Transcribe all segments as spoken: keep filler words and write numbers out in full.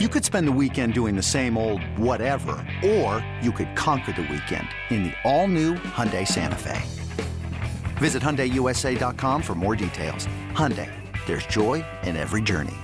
You could spend the weekend doing the same old whatever, or you could conquer the weekend in the all-new Hyundai Santa Fe. Visit Hyundai U S A dot com for more details. Hyundai, there's joy in every journey.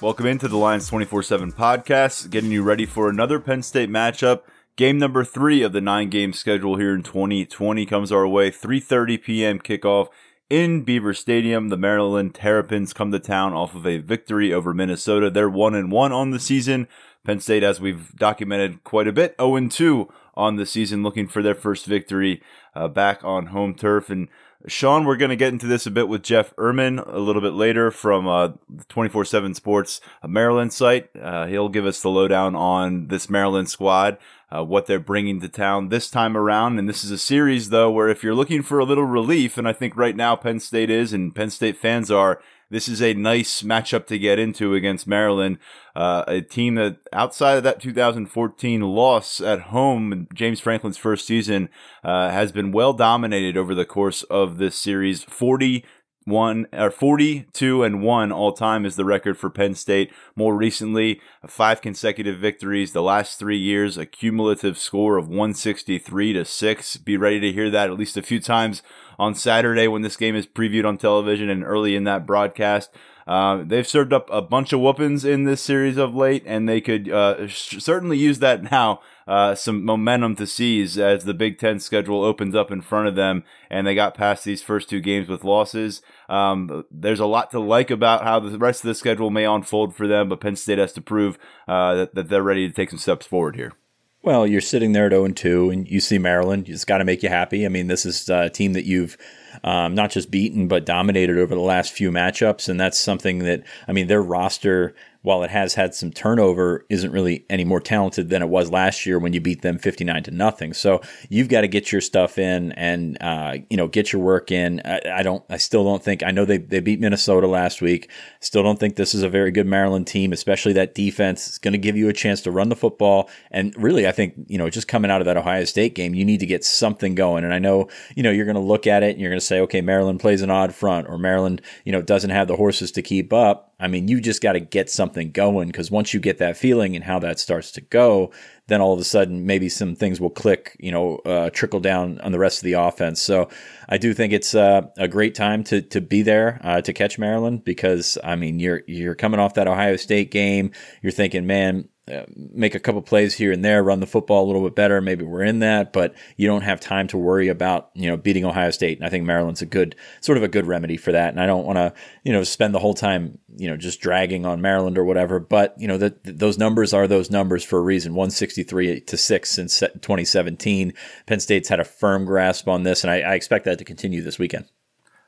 Welcome into the Lions twenty-four seven podcast, getting you ready for another Penn State matchup. Game number three of the nine-game schedule here in twenty twenty comes our way. three thirty p.m. kickoff in Beaver Stadium. The Maryland Terrapins come to town off of a victory over Minnesota. They're one and one on the season. Penn State, as we've documented quite a bit, oh and two on the season, looking for their first victory uh, back on home turf. And Sean, we're going to get into this a bit with Jeff Ehrman a little bit later from uh, the twenty-four seven Sports Maryland site. Uh, he'll give us the lowdown on this Maryland squad, uh, what they're bringing to town this time around. And this is a series, though, where if you're looking for a little relief, and I think right now Penn State is and Penn State fans are, this is a nice matchup to get into against Maryland, uh, a team that outside of that two thousand fourteen loss at home, James Franklin's first season, uh, has been well dominated over the course of this series. forty-one or forty-two and one all time is the record for Penn State. More recently, five consecutive victories. The last three years, a cumulative score of one sixty-three to six. Be ready to hear that at least a few times on Saturday when this game is previewed on television and early in that broadcast. Uh, they've served up a bunch of whoopings in this series of late, and they could uh, sh- certainly use that now, uh, some momentum to seize as the Big Ten schedule opens up in front of them, and they got past these first two games with losses. Um, there's a lot to like about how the rest of the schedule may unfold for them, but Penn State has to prove uh, that, that they're ready to take some steps forward here. Well, you're sitting there at oh and two, and you see Maryland. It's got to make you happy. I mean, this is a team that you've um, not just beaten but dominated over the last few matchups, and that's something that, I mean, their roster, while it has had some turnover, isn't really any more talented than it was last year when you beat them fifty-nine to nothing. So you've got to get your stuff in and, uh, you know, get your work in. I, I don't, I still don't think, I know they, they beat Minnesota last week. Still don't think this is a very good Maryland team, especially that defense. It's going to give you a chance to run the football. And really, I think, you know, just coming out of that Ohio State game, you need to get something going. And I know, you know, you're going to look at it and you're going to say, okay, Maryland plays an odd front, or Maryland, you know, doesn't have the horses to keep up. I mean, you just got to get something going, because once you get that feeling and how that starts to go, then all of a sudden maybe some things will click, you know, uh, trickle down on the rest of the offense. So I do think it's uh, a great time to to be there uh, to catch Maryland, because I mean you're you're coming off that Ohio State game, you're thinking, man, Uh, make a couple plays here and there, run the football a little bit better. Maybe we're in that, but you don't have time to worry about, you know, beating Ohio State. And I think Maryland's a good, sort of a good remedy for that. And I don't want to, you know, spend the whole time, you know, just dragging on Maryland or whatever, but you know, that those numbers are those numbers for a reason. one sixty-three to six since twenty seventeen. Penn State's had a firm grasp on this, and I, I expect that to continue this weekend.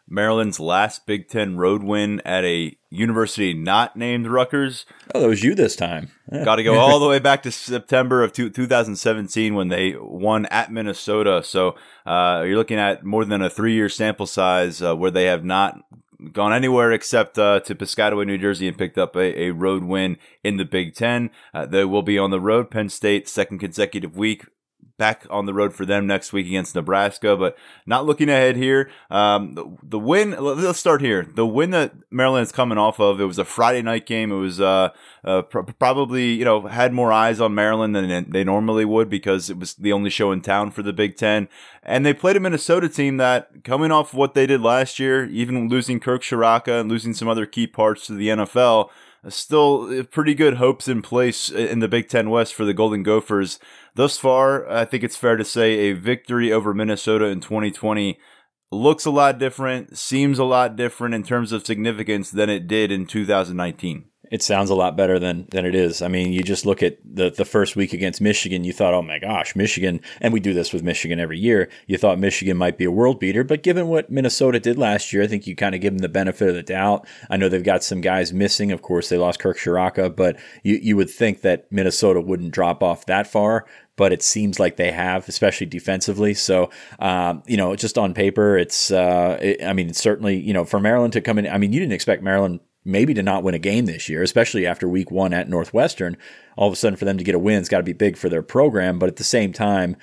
Maryland's last Big Ten road win at a university not named Rutgers. Oh, that was you this time. Got to go all the way back to September of two thousand seventeen when they won at Minnesota. So uh, you're looking at more than a three-year sample size uh, where they have not gone anywhere except uh, to Piscataway, New Jersey, and picked up a, a road win in the Big Ten. Uh, they will be on the road. Penn State, second consecutive week. Back on the road for them next week against Nebraska, but not looking ahead here. Um, the, the win, let's start here. The win that Maryland is coming off of, it was a Friday night game. It was uh, uh, pr- probably, you know, had more eyes on Maryland than they normally would, because it was the only show in town for the Big Ten. And they played a Minnesota team that, coming off what they did last year, even losing Kirk Ciarrocca and losing some other key parts to the N F L, still pretty good hopes in place in the Big Ten West for the Golden Gophers. Thus far, I think it's fair to say a victory over Minnesota in twenty twenty looks a lot different, seems a lot different in terms of significance than it did in two thousand nineteen. It sounds a lot better than than it is. I mean, you just look at the, the first week against Michigan, you thought, oh my gosh, Michigan, and we do this with Michigan every year, you thought Michigan might be a world beater, but given what Minnesota did last year, I think you kind of give them the benefit of the doubt. I know they've got some guys missing. Of course, they lost Kirk Ciarrocca, but you, you would think that Minnesota wouldn't drop off that far. But it seems like they have, especially defensively. So, um, you know, just on paper, it's, uh, it, I mean, it's certainly, you know, for Maryland to come in, I mean, you didn't expect Maryland maybe to not win a game this year, especially after week one at Northwestern. All of a sudden for them to get a win, it's got to be big for their program. But at the same time,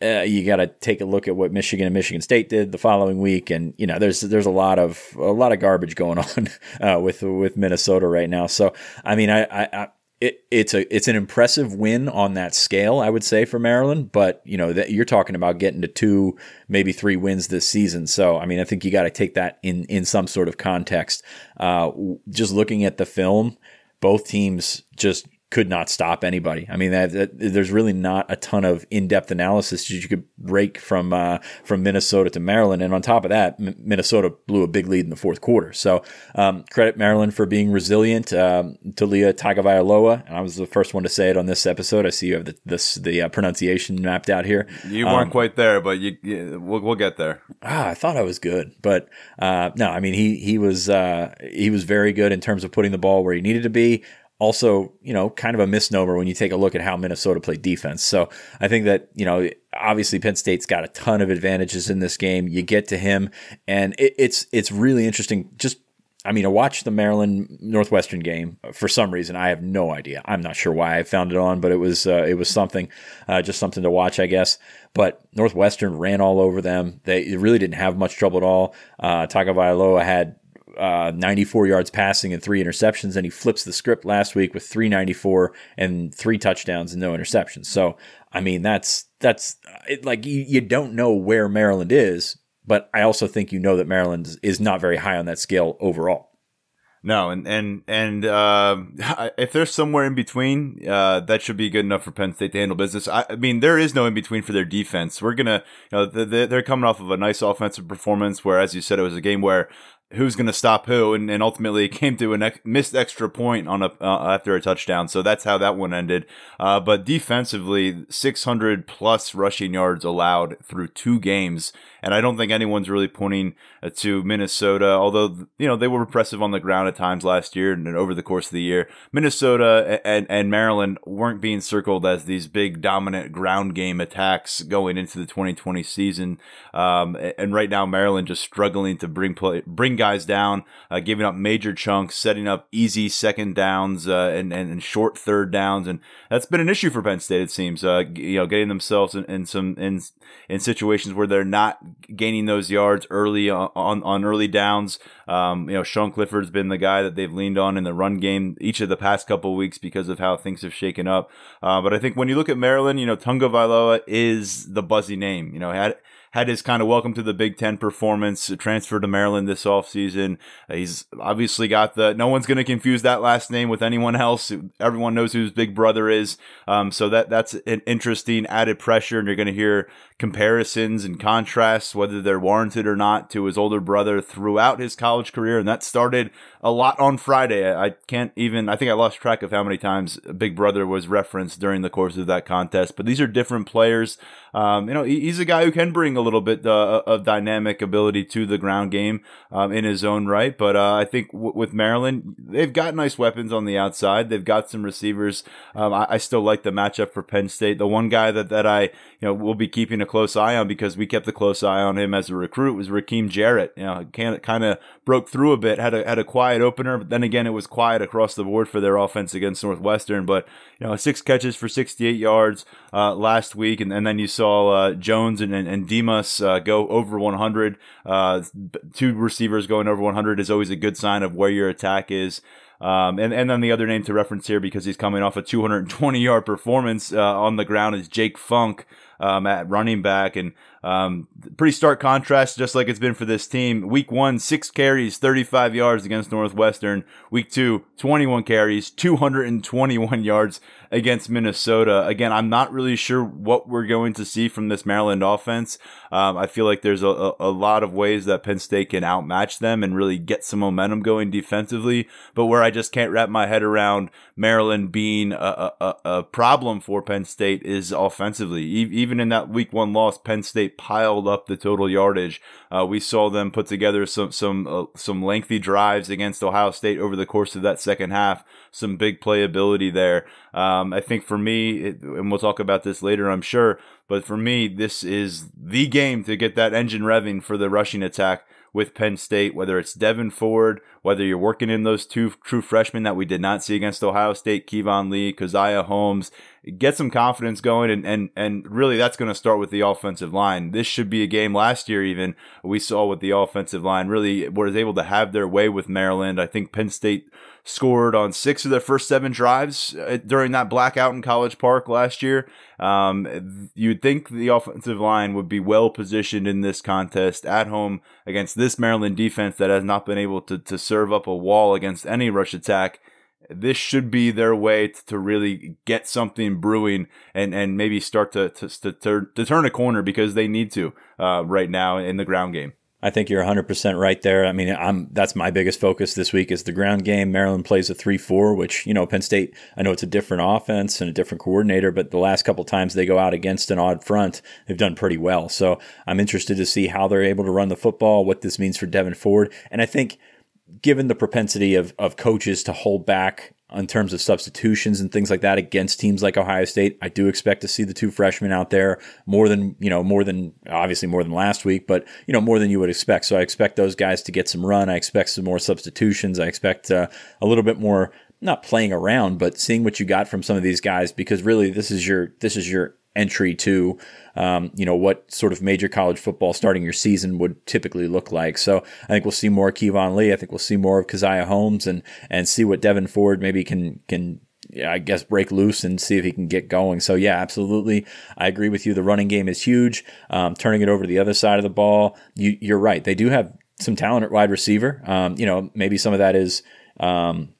uh, you got to take a look at what Michigan and Michigan State did the following week. And, you know, there's there's a lot of a lot of garbage going on uh, with with Minnesota right now. So, I mean, I, I, I It, it's a it's an impressive win on that scale, I would say, for Maryland. But you know that you're talking about getting to two, maybe three wins this season. So I mean, I think you got to take that in in some sort of context. Uh, just looking at the film, both teams just could not stop anybody. I mean, that, that, there's really not a ton of in-depth analysis that you could break from uh, from Minnesota to Maryland. And on top of that, M- Minnesota blew a big lead in the fourth quarter. So um, credit Maryland for being resilient. Um, Taulia Tagovailoa, and I was the first one to say it on this episode. I see you have the this, the uh, pronunciation mapped out here. You weren't um, quite there, but you, you, we'll, we'll get there. Ah, I thought I was good, but uh, no. I mean, he he was uh, he was very good in terms of putting the ball where he needed to be. Also, you know, kind of a misnomer when you take a look at how Minnesota played defense. So I think that, you know, obviously Penn State's got a ton of advantages in this game. You get to him, and it, it's it's really interesting. Just, I mean, I watched the Maryland Northwestern game for some reason. I have no idea. I'm not sure why I found it on, but it was uh, it was something, uh, just something to watch, I guess. But Northwestern ran all over them. They really didn't have much trouble at all. Uh, Tagovailoa had Uh, ninety-four yards passing and three interceptions, and he flips the script last week with three ninety-four and three touchdowns and no interceptions. So, I mean, that's that's it, like you, you don't know where Maryland is, but I also think you know that Maryland is not very high on that scale overall. No, and and and uh, if there's somewhere in between, uh, that should be good enough for Penn State to handle business. I, I mean, there is no in between for their defense. We're gonna, you know, they're coming off of a nice offensive performance, where, as you said, it was a game where who's going to stop who, and, and ultimately came to a ex- missed extra point on a uh, after a touchdown. So that's how that one ended. Uh, but defensively, six hundred plus rushing yards allowed through two games, and I don't think anyone's really pointing uh, to Minnesota. Although, you know, they were repressive on the ground at times last year, and, and over the course of the year, Minnesota and and Maryland weren't being circled as these big dominant ground game attacks going into the twenty twenty season. Um, and right now, Maryland just struggling to bring play bring guys down, uh, giving up major chunks, setting up easy second downs uh, and, and and short third downs, and that's been an issue for Penn State. It seems, uh, you know, getting themselves in, in some in in situations where they're not gaining those yards early on on early downs. Um, you know, Sean Clifford's been the guy that they've leaned on in the run game each of the past couple of weeks because of how things have shaken up. Uh, but I think when you look at Maryland, you know, Tagovailoa is the buzzy name. You know, had. Had his kind of welcome to the Big Ten performance, transferred to Maryland this offseason. He's obviously got the, no one's going to confuse that last name with anyone else. Everyone knows who his big brother is. Um, so that that's an interesting added pressure, and you're going to hear comparisons and contrasts, whether they're warranted or not, to his older brother throughout his college career. And that started a lot on Friday. I can't even, I think I lost track of how many times Big Brother was referenced during the course of that contest. But these are different players. Um, you know, he's a guy who can bring a little bit uh, of dynamic ability to the ground game um, in his own right. But uh, I think w- with Maryland, they've got nice weapons on the outside. They've got some receivers. Um, I-, I still like the matchup for Penn State. The one guy that, that I you know will be keeping a close eye on, because we kept a close eye on him as a recruit, was Rakim Jarrett. You know, kind of broke through a bit, had a had a quiet opener, but then again, it was quiet across the board for their offense against Northwestern. But you know, six catches for sixty-eight yards uh, last week, and, and then you saw uh, Jones and and, and Demus Uh, go over one hundred. Uh, two receivers going over one hundred is always a good sign of where your attack is. Um, and, and then the other name to reference here, because he's coming off a two hundred twenty-yard performance uh, on the ground, is Jake Funk um, at running back. And um, pretty stark contrast, just like it's been for this team. Week one, six carries, thirty-five yards against Northwestern. Week two, twenty-one carries, two hundred twenty-one yards against Minnesota. Again, I'm not really sure what we're going to see from this Maryland offense. Um, I feel like there's a, a lot of ways that Penn State can outmatch them and really get some momentum going defensively, but where I just can't wrap my head around Maryland being a, a, a problem for Penn State is offensively. E- even in that week one loss, Penn State piled up the total yardage. Uh, we saw them put together some some uh, some lengthy drives against Ohio State over the course of that second half. Some big playability there. Um, I think for me, it, and we'll talk about this later, I'm sure, but for me, this is the game to get that engine revving for the rushing attack with Penn State, whether it's Devyn Ford, whether you're working in those two true freshmen that we did not see against Ohio State, Keyvone Lee, Caziah Holmes, get some confidence going. And, and, and really, that's going to start with the offensive line. This should be a game last year even we saw what the offensive line really was able to have their way with Maryland. I think Penn State scored on six of their first seven drives during that blackout in College Park last year. Um, you'd think the offensive line would be well positioned in this contest at home against this Maryland defense that has not been able to, to serve up a wall against any rush attack. This should be their way to really get something brewing and, and maybe start to, to, to, to, to turn a corner, because they need to uh, right now in the ground game. I think you're one hundred percent right there. I mean, I'm that's my biggest focus this week is the ground game. Maryland plays a three four, which, you know, Penn State, I know it's a different offense and a different coordinator, but the last couple times they go out against an odd front, they've done pretty well. So I'm interested to see how they're able to run the football, what this means for Devyn Ford. And I think given the propensity of of coaches to hold back in terms of substitutions and things like that against teams like Ohio State, I do expect to see the two freshmen out there more than, you know, more than obviously more than last week, but, you know, more than you would expect. So I expect those guys to get some run. I expect some more substitutions. I expect uh, a little bit more, not playing around, but seeing what you got from some of these guys, because really this is your, this is your entry to, um, you know, what sort of major college football starting your season would typically look like. So I think we'll see more of Keyvone Lee. I think we'll see more of Caziah Holmes, and and see what Devyn Ford maybe can can yeah, I guess break loose and see if he can get going. So yeah, absolutely, I agree with you. The running game is huge. Um, turning it over to the other side of the ball, you, you're right. They do have some talent at wide receiver. Um, you know, maybe some of that is. Um,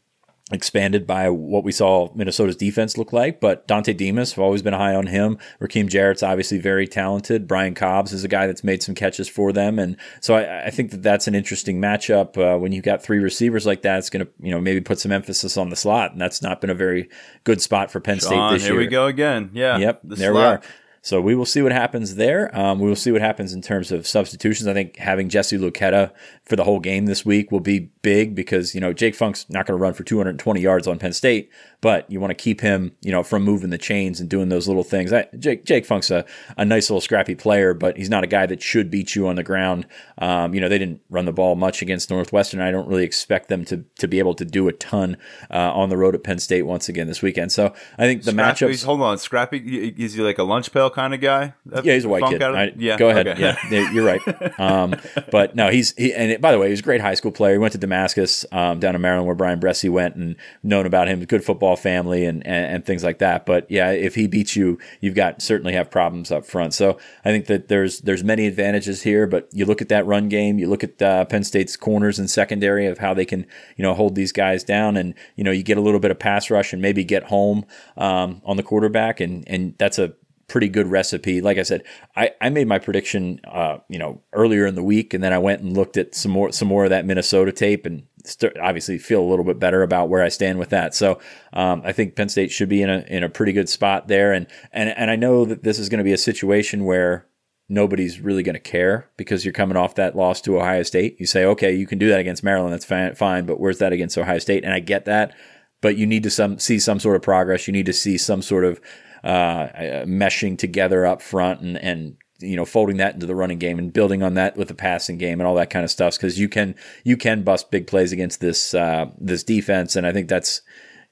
expanded by what we saw Minnesota's defense look like, but Dontay Demus, I've always been high on him. Rakim Jarrett's obviously very talented. Brian Cobbs is a guy that's made some catches for them. And so I, I think that that's an interesting matchup. Uh, when you've got three receivers like that, it's going to, you know, maybe put some emphasis on the slot. And that's not been a very good spot for Penn Sean, State this here year. Here we go again. Yeah. Yep. The there slot. we are. So we will see what happens there. Um, we will see what happens in terms of substitutions. I think having Jesse Luketa for the whole game this week will be big, because, you know, Jake Funk's not going to run for two hundred twenty yards on Penn State, but you want to keep him, you know, from moving the chains and doing those little things. I, Jake Jake Funk's a, a nice little scrappy player, but he's not a guy that should beat you on the ground. Um, you know, they didn't run the ball much against Northwestern. I don't really expect them to to be able to do a ton uh, on the road at Penn State once again this weekend. So I think the Scrappy, matchups. Hold on, Scrappy gives you like a lunch pail kind of guy. That's yeah, he's a white kid. Of, I, yeah, go ahead. Okay. Yeah, you're right. Um, but no, he's he, and it, by the way, he was a great high school player. He went to Damascus um, down in Maryland, where Brian Bressie went, and known about him. Good football family and, and and things like that. But yeah, if he beats you, you've got certainly have problems up front. So I think that there's there's many advantages here. But you look at that run game, you look at uh, Penn State's corners and secondary of how they can, you know, hold these guys down, and, you know, you get a little bit of pass rush and maybe get home um, on the quarterback, and and that's a pretty good recipe. Like I said, I, I made my prediction, uh, you know, earlier in the week, and then I went and looked at some more some more of that Minnesota tape, and st- obviously feel a little bit better about where I stand with that. So um, I think Penn State should be in a in a pretty good spot there, and and and I know that this is going to be a situation where nobody's really going to care, because you're coming off that loss to Ohio State. You say, okay, you can do that against Maryland, that's fine, fine, but where's that against Ohio State? And I get that, but you need to some see some sort of progress. You need to see some sort of Uh, meshing together up front, and, and you know, folding that into the running game and building on that with the passing game and all that kind of stuff, because you can you can bust big plays against this uh, this defense, and I think that's,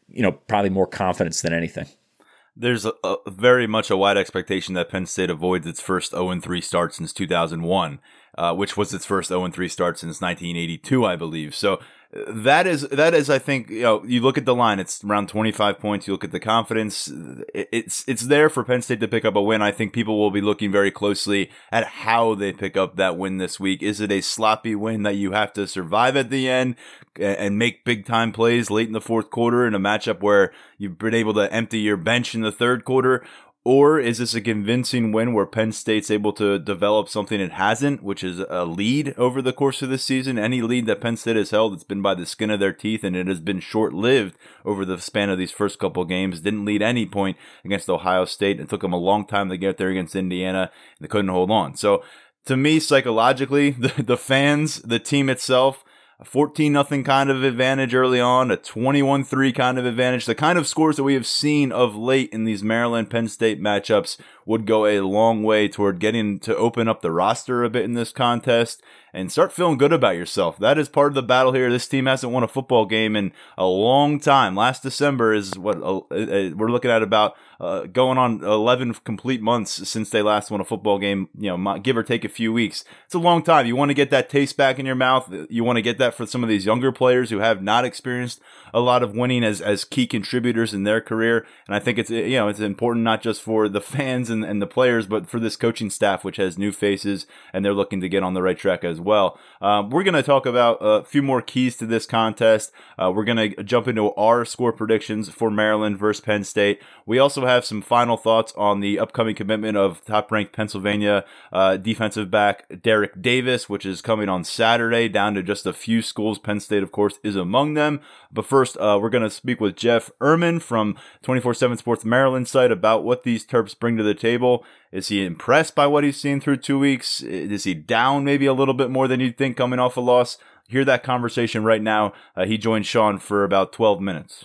you know, probably more confidence than anything. There's a, a very much a wide expectation that Penn State avoids its first oh and three start since two thousand one, uh, which was its first oh and three start since nineteen eighty-two, I believe. So that is, that is, I think, you know, you look at the line, it's around twenty-five points. You look at the confidence, it's, it's there for Penn State to pick up a win. I think people will be looking very closely at how they pick up that win this week. Is it a sloppy win that you have to survive at the end and make big time plays late in the fourth quarter in a matchup where you've been able to empty your bench in the third quarter? Or is this a convincing win where Penn State's able to develop something it hasn't, which is a lead over the course of this season? Any lead that Penn State has held, it's been by the skin of their teeth, and it has been short-lived over the span of these first couple games. Didn't lead any point against Ohio State. It took them a long time to get there against Indiana, and they couldn't hold on. So, to me, psychologically, the, the fans, the team itself, a fourteen nothing kind of advantage early on, a twenty-one three kind of advantage. The kind of scores that we have seen of late in these Maryland-Penn State matchups would go a long way toward getting to open up the roster a bit in this contest and start feeling good about yourself. That is part of the battle here. This team hasn't won a football game in a long time. Last December is what uh, we're looking at about uh, going on eleven complete months since they last won a football game, you know, give or take a few weeks. It's a long time. You want to get that taste back in your mouth. You want to get that for some of these younger players who have not experienced a lot of winning as as key contributors in their career. And I think it's, you know, it's important not just for the fans and, and the players, but for this coaching staff, which has new faces and they're looking to get on the right track as well. Um, we're going to talk about a few more keys to this contest. Uh, we're going to jump into our score predictions for Maryland versus Penn State. We also have some final thoughts on the upcoming commitment of top-ranked Pennsylvania uh, defensive back Derrick Davis, which is coming on Saturday down to just a few schools. Penn State, of course, is among them. But first, uh, we're going to speak with Jeff Ehrman from twenty-four seven Sports Maryland site about what these Terps bring to the table. Is he impressed by what he's seen through two weeks? Is he down maybe a little bit more than you'd think coming off a loss? Hear that conversation right now. Uh, he joined Sean for about twelve minutes.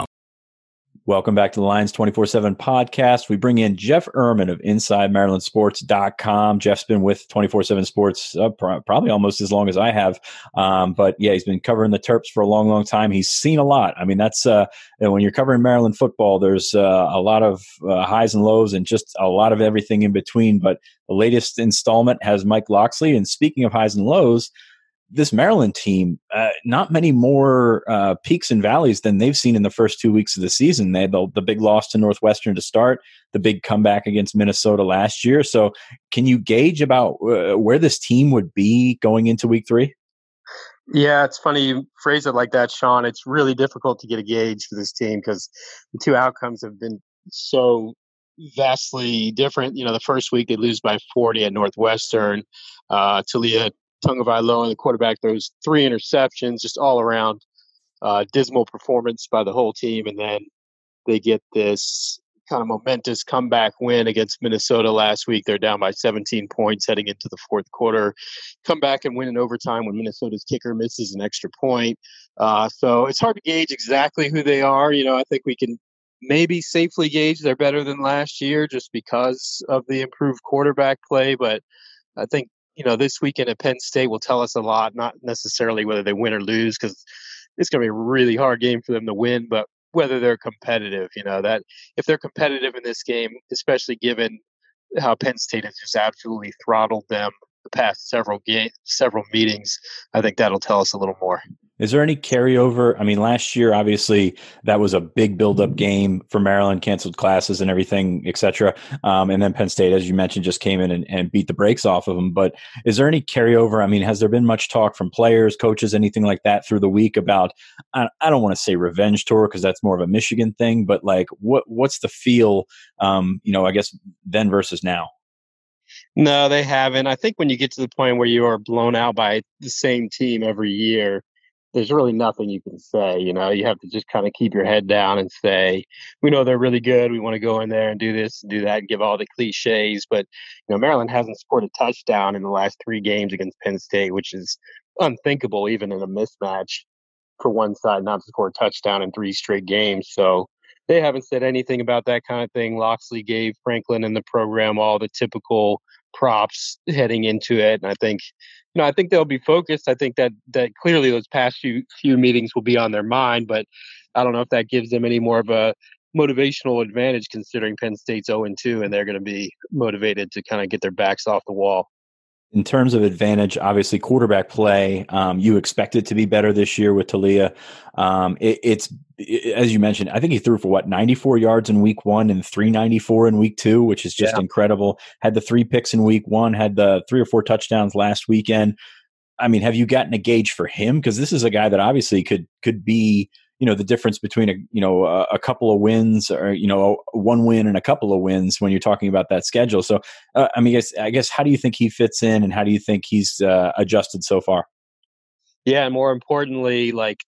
Welcome back to the Lions twenty-four seven podcast. We bring in Jeff Ehrman of inside maryland sports dot com. Jeff's been with twenty-four seven Sports uh, pro- probably almost as long as I have. Um, but yeah, he's been covering the Terps for a long, long time. He's seen a lot. I mean, that's uh, when you're covering Maryland football, there's uh, a lot of uh, highs and lows and just a lot of everything in between. But the latest installment has Mike Loxley. And speaking of highs and lows, this Maryland team, uh, not many more uh, peaks and valleys than they've seen in the first two weeks of the season. They had the, the big loss to Northwestern to start, the big comeback against Minnesota last year. So can you gauge about uh, where this team would be going into week three? Yeah, it's funny you phrase it like that, Sean. It's really difficult to get a gauge for this team because the two outcomes have been so vastly different. You know, the first week they lose by forty at Northwestern. Uh, Taulia Tagovailoa, the quarterback, those three interceptions, just all around uh, dismal performance by the whole team. And then they get this kind of momentous comeback win against Minnesota last week. They're down by seventeen points heading into the fourth quarter. Come back and win in overtime when Minnesota's kicker misses an extra point. Uh, so it's hard to gauge exactly who they are. You know, I think we can maybe safely gauge they're better than last year just because of the improved quarterback play. But I think, you know, this weekend at Penn State will tell us a lot, not necessarily whether they win or lose, because it's going to be a really hard game for them to win, but whether they're competitive, you know, that if they're competitive in this game, especially given how Penn State has just absolutely throttled them the past several games, several meetings, I think that'll tell us a little more. Is there any carryover? I mean, last year, obviously, that was a big build-up game for Maryland, canceled classes and everything, et cetera. Um, and then Penn State, as you mentioned, just came in and, and beat the brakes off of them. But is there any carryover? I mean, has there been much talk from players, coaches, anything like that through the week about, I, I don't want to say revenge tour because that's more of a Michigan thing, but like what what's the feel, um, you know, I guess then versus now? No, they haven't. I think when you get to the point where you are blown out by the same team every year, there's really nothing you can say. You know, you have to just kind of keep your head down and say, we know they're really good. We want to go in there and do this and do that and give all the cliches. But, you know, Maryland hasn't scored a touchdown in the last three games against Penn State, which is unthinkable, even in a mismatch for one side, not to score a touchdown in three straight games. So they haven't said anything about that kind of thing. Loxley gave Franklin and the program all the typical props heading into it. And I think, you know, I think they'll be focused. I think that that clearly those past few few meetings will be on their mind, but I don't know if that gives them any more of a motivational advantage considering Penn State's oh and two and they're going to be motivated to kind of get their backs off the wall. In terms of advantage, obviously quarterback play, um, you expect it to be better this year with Taulia. Um, it, it's, it, as you mentioned, I think he threw for what, ninety-four yards in week one and three ninety-four in week two, which is just yeah. incredible. Had the three picks in week one, had the three or four touchdowns last weekend. I mean, have you gotten a gauge for him? Because this is a guy that obviously could could be, you know, the difference between a you know a, a couple of wins, or you know one win and a couple of wins when you're talking about that schedule. So uh, I mean, I guess, I guess how do you think he fits in, and how do you think he's uh, adjusted so far? Yeah, more importantly, like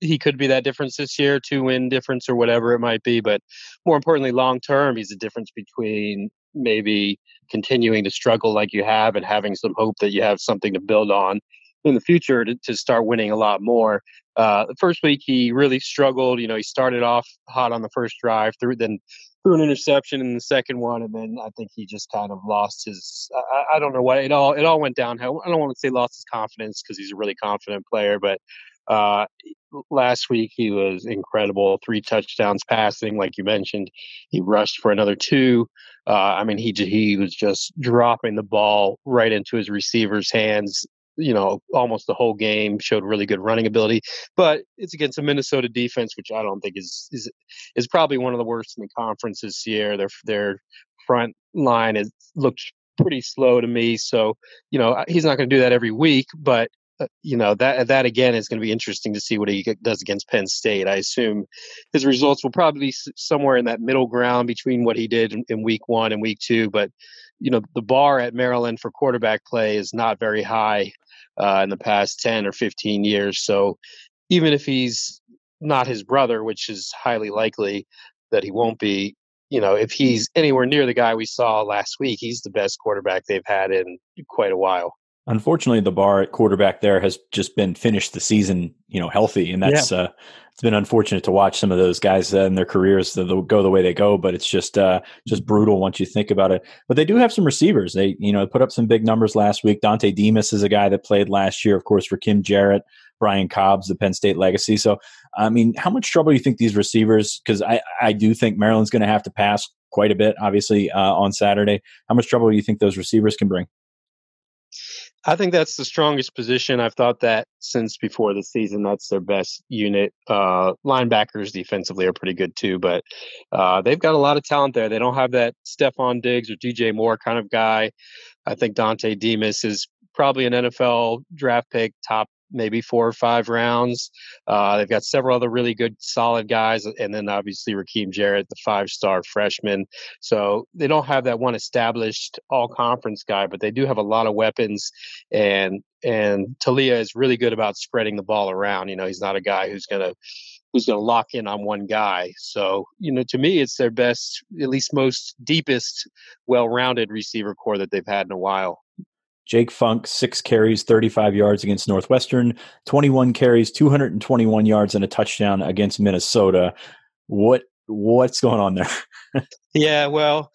he could be that difference this year, two win difference or whatever it might be. But more importantly, long term, he's the difference between maybe continuing to struggle like you have and having some hope that you have something to build on in the future to, to start winning a lot more. Uh, the first week he really struggled. You know, he started off hot on the first drive, threw, then threw an interception in the second one, and then I think he just kind of lost his, I, I don't know what, it all it all went downhill. I don't want to say lost his confidence because he's a really confident player, but uh, last week he was incredible. Three touchdowns passing, like you mentioned. He rushed for another two. Uh, I mean, he he was just dropping the ball right into his receiver's hands, you know, almost the whole game. Showed really good running ability, but it's against a Minnesota defense, which I don't think is is is probably one of the worst in the conference this year. Their their front line has looked pretty slow to me. So, you know, he's not going to do that every week, but uh, you know, that that again is going to be interesting to see what he does against Penn State. I assume his results will probably be somewhere in that middle ground between what he did in, in week one and week two, but you know, the bar at Maryland for quarterback play is not very high uh, in the past ten or fifteen years. So even if he's not his brother, which is highly likely that he won't be, you know, if he's anywhere near the guy we saw last week, he's the best quarterback they've had in quite a while. Unfortunately, the bar at quarterback there has just been finished the season, you know, healthy. And that's, yeah. uh, it's been unfortunate to watch some of those guys uh, in their careers they'll go the way they go, but it's just, uh, just brutal once you think about it. But they do have some receivers. They, you know, put up some big numbers last week. Dontay Demus is a guy that played last year. Of course, Rakim Jarrett, Brian Cobbs, the Penn State legacy. So, I mean, how much trouble do you think these receivers, because I, I do think Maryland's going to have to pass quite a bit, obviously, uh, on Saturday. How much trouble do you think those receivers can bring? I think that's the strongest position. I've thought that since before the season. That's their best unit. Uh, linebackers defensively are pretty good too, but uh, they've got a lot of talent there. They don't have that Stephon Diggs or D J Moore kind of guy. I think Dontay Demus is probably an N F L draft pick, top maybe four or five rounds. Uh, they've got several other really good, solid guys. And then obviously Rakim Jarrett, the five-star freshman. So they don't have that one established all-conference guy, but they do have a lot of weapons. And and Taulia is really good about spreading the ball around. You know, he's not a guy who's going to who's going to lock in on one guy. So, you know, to me, it's their best, at least most deepest, well-rounded receiver core that they've had in a while. Jake Funk, six carries, thirty-five yards against Northwestern, twenty-one carries, two hundred twenty-one yards, and a touchdown against Minnesota. What what's going on there? Yeah, well,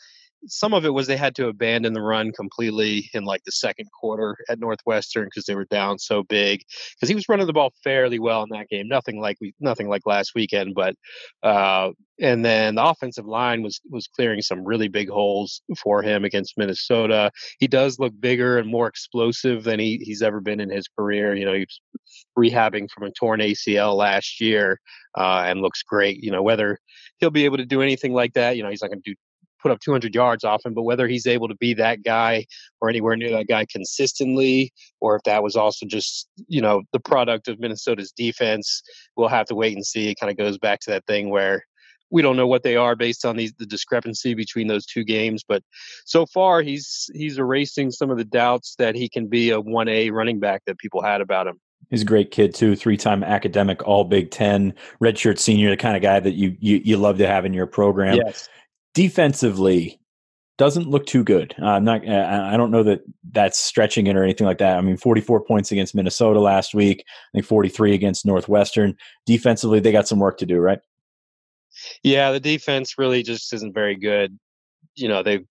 some of it was they had to abandon the run completely in like the second quarter at Northwestern because they were down so big. Because he was running the ball fairly well in that game, nothing like we, nothing like last weekend. But uh, and then the offensive line was was clearing some really big holes for him against Minnesota. He does look bigger and more explosive than he, he's ever been in his career. You know, he's rehabbing from a torn A C L last year uh, and looks great. You know, whether he'll be able to do anything like that, you know, he's not going to do. put up two hundred yards often, but whether he's able to be that guy or anywhere near that guy consistently, or if that was also just, you know, the product of Minnesota's defense, we'll have to wait and see. It kind of goes back to that thing where we don't know what they are based on these, the discrepancy between those two games. But so far he's, he's erasing some of the doubts that he can be a one A running back that people had about him. He's a great kid too, three-time academic, all Big Ten, redshirt senior, the kind of guy that you, you, you love to have in your program. Yes. Defensively, doesn't look too good. Uh, I'm not. I don't know that that's stretching it or anything like that. I mean, forty-four points against Minnesota last week. I think forty-three against Northwestern. Defensively, they got some work to do, right? Yeah, the defense really just isn't very good. You know, they've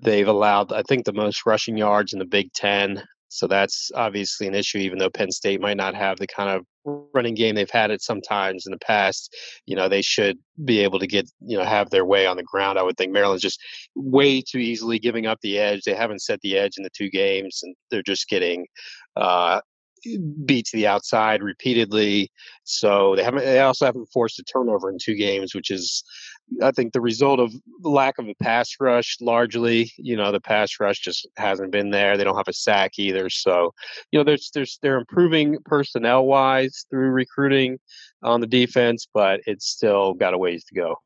they've allowed, I think, the most rushing yards in the Big Ten. So that's obviously an issue, even though Penn State might not have the kind of running game they've had it sometimes in the past. You know, they should be able to get, you know, have their way on the ground. I would think Maryland's just way too easily giving up the edge. They haven't set the edge in the two games, and they're just getting uh, beat to the outside repeatedly. So they haven't. They also haven't forced a turnover in two games, which is I think the result of lack of a pass rush, largely, you know, the pass rush just hasn't been there. They don't have a sack either. So, you know, there's, there's, they're improving personnel wise through recruiting on the defense, but it's still got a ways to go.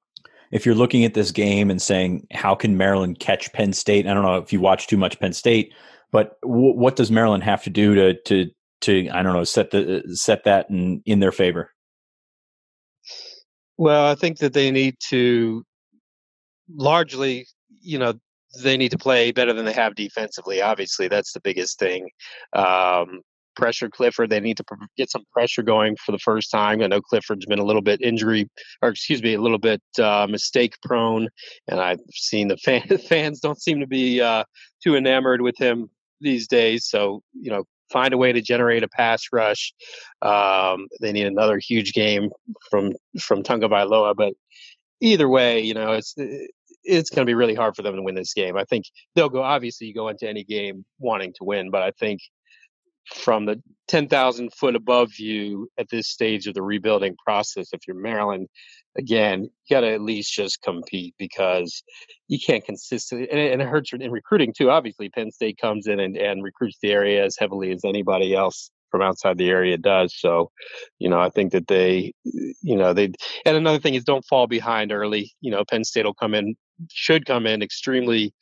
If you're looking at this game and saying, how can Maryland catch Penn State? I don't know if you watch too much Penn State, but w- what does Maryland have to do to, to, to, I don't know, set the, set that in, in their favor? Well, I think that they need to largely, you know, they need to play better than they have defensively. Obviously, that's the biggest thing. Um, pressure Clifford, they need to get some pressure going for the first time. I know Clifford's been a little bit injury, or excuse me, a little bit uh, mistake prone. And I've seen the fan, fans don't seem to be uh, too enamored with him these days. So, you know, find a way to generate a pass rush. Um, they need another huge game from from Tagovailoa. But either way, you know, it's it's going to be really hard for them to win this game. I think they'll go. Obviously, you go into any game wanting to win, but I think from the ten thousand foot above view at this stage of the rebuilding process, if you're Maryland, again, you got to at least just compete because you can't consistently, and it, and it hurts in recruiting too. Obviously, Penn State comes in and, and recruits the area as heavily as anybody else from outside the area does. So, you know, I think that they, you know, they, and another thing is don't fall behind early. You know, Penn State will come in, should come in extremely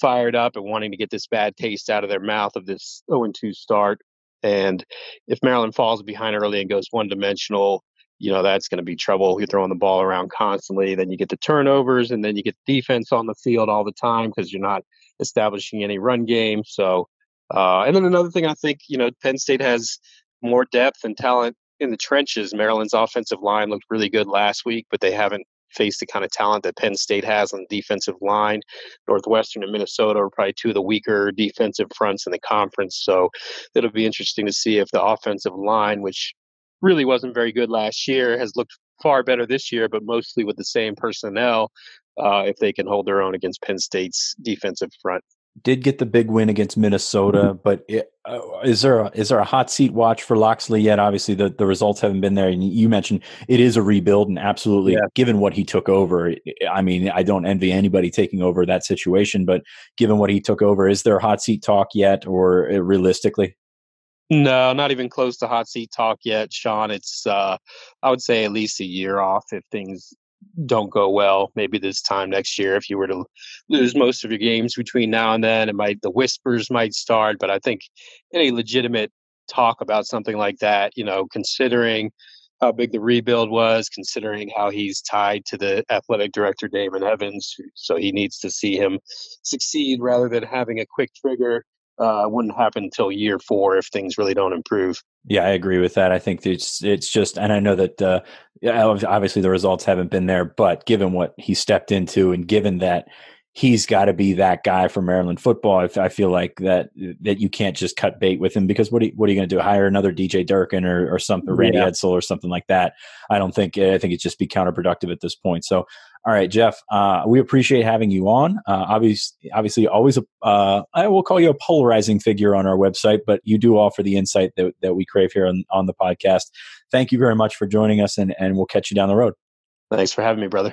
fired up and wanting to get this bad taste out of their mouth of this oh and two start. And if Maryland falls behind early and goes one-dimensional, you know, that's going to be trouble. You're throwing the ball around constantly. Then you get the turnovers, and then you get defense on the field all the time because you're not establishing any run game. So, uh, and then another thing I think, you know, Penn State has more depth and talent in the trenches. Maryland's offensive line looked really good last week, but they haven't face the kind of talent that Penn State has on the defensive line. Northwestern and Minnesota are probably two of the weaker defensive fronts in the conference. So it'll be interesting to see if the offensive line, which really wasn't very good last year, has looked far better this year, but mostly with the same personnel, uh, if they can hold their own against Penn State's defensive front. Did get the big win against Minnesota, but it, uh, is there a, is there a hot seat watch for Loxley yet? Obviously, the, the results haven't been there. And you mentioned it is a rebuild, and absolutely, yeah. Given what he took over, I mean, I don't envy anybody taking over that situation. But given what he took over, is there a hot seat talk yet, or uh, realistically? No, not even close to hot seat talk yet, Sean. It's uh, I would say at least a year off if things don't go well. Maybe this time next year, if you were to lose most of your games between now and then, it might, the whispers might start. But I think any legitimate talk about something like that, you know, considering how big the rebuild was, considering how he's tied to the athletic director, David Evans. So he needs to see him succeed rather than having a quick trigger. Uh, wouldn't happen until year four if things really don't improve. Yeah, I agree with that. I think it's it's just, and I know that uh, obviously the results haven't been there, but given what he stepped into and given that he's got to be that guy for Maryland football, I, I feel like that that you can't just cut bait with him because what are, what are you going to do? Hire another D J Durkin or or something, Randy yeah. Edsel or something like that? I don't think I think it'd just be counterproductive at this point. So. All right, Jeff, uh, we appreciate having you on. Uh, obviously, obviously, always, a, uh, I will call you a polarizing figure on our website, but you do offer the insight that, that we crave here on, on the podcast. Thank you very much for joining us, and, and we'll catch you down the road. Thanks for having me, brother.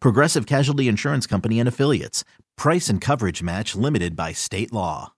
Progressive Casualty Insurance Company and Affiliates. Price and coverage match limited by state law.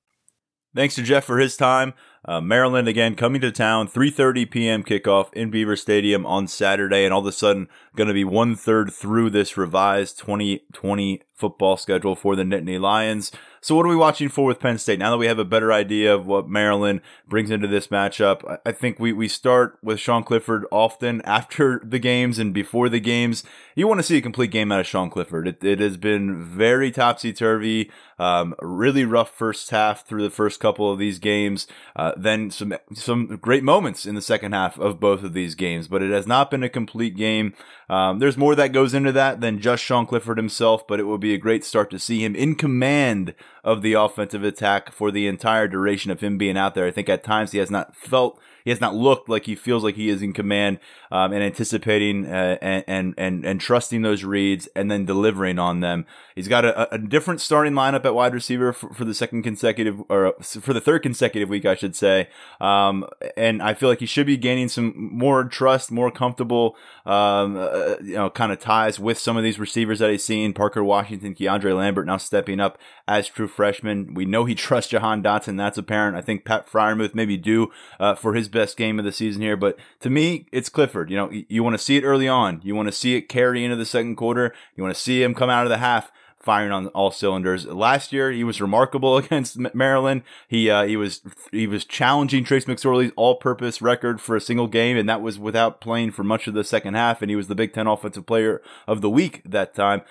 Thanks to Jeff for his time. Uh, Maryland, again, coming to town, three thirty p.m. kickoff in Beaver Stadium on Saturday, and all of a sudden going to be one-third through this revised twenty twenty football schedule for the Nittany Lions. So what are we watching for with Penn State? Now that we have a better idea of what Maryland brings into this matchup, I think we, we start with Sean Clifford often after the games and before the games. You want to see a complete game out of Sean Clifford. It, it has been very topsy-turvy, um, really rough first half through the first couple of these games, uh, then some some great moments in the second half of both of these games. But it has not been a complete game. Um, there's more that goes into that than just Sean Clifford himself, but it will be a great start to see him in command of the offensive attack for the entire duration of him being out there. I think at times he has not felt, he has not looked like he feels like he is in command, um, and anticipating uh, and, and and and trusting those reads and then delivering on them. He's got a, a different starting lineup at wide receiver for, for the second consecutive, or for the third consecutive week, I should say. Um, and I feel like he should be gaining some more trust, more comfortable, um, uh, you know, kind of ties with some of these receivers that he's seen. Parker Washington, Keandre Lambert now stepping up as true freshman. We know he trusts Jahan Dotson. That's apparent. I think Pat Freiermuth maybe due uh, for his best game of the season here, but to me, it's Clifford. You know, you, you want to see it early on. You want to see it carry into the second quarter. You want to see him come out of the half firing on all cylinders. Last year, he was remarkable against Maryland. He uh, he was he was challenging Trace McSorley's all-purpose record for a single game, and that was without playing for much of the second half, and he was the Big Ten Offensive Player of the Week that time.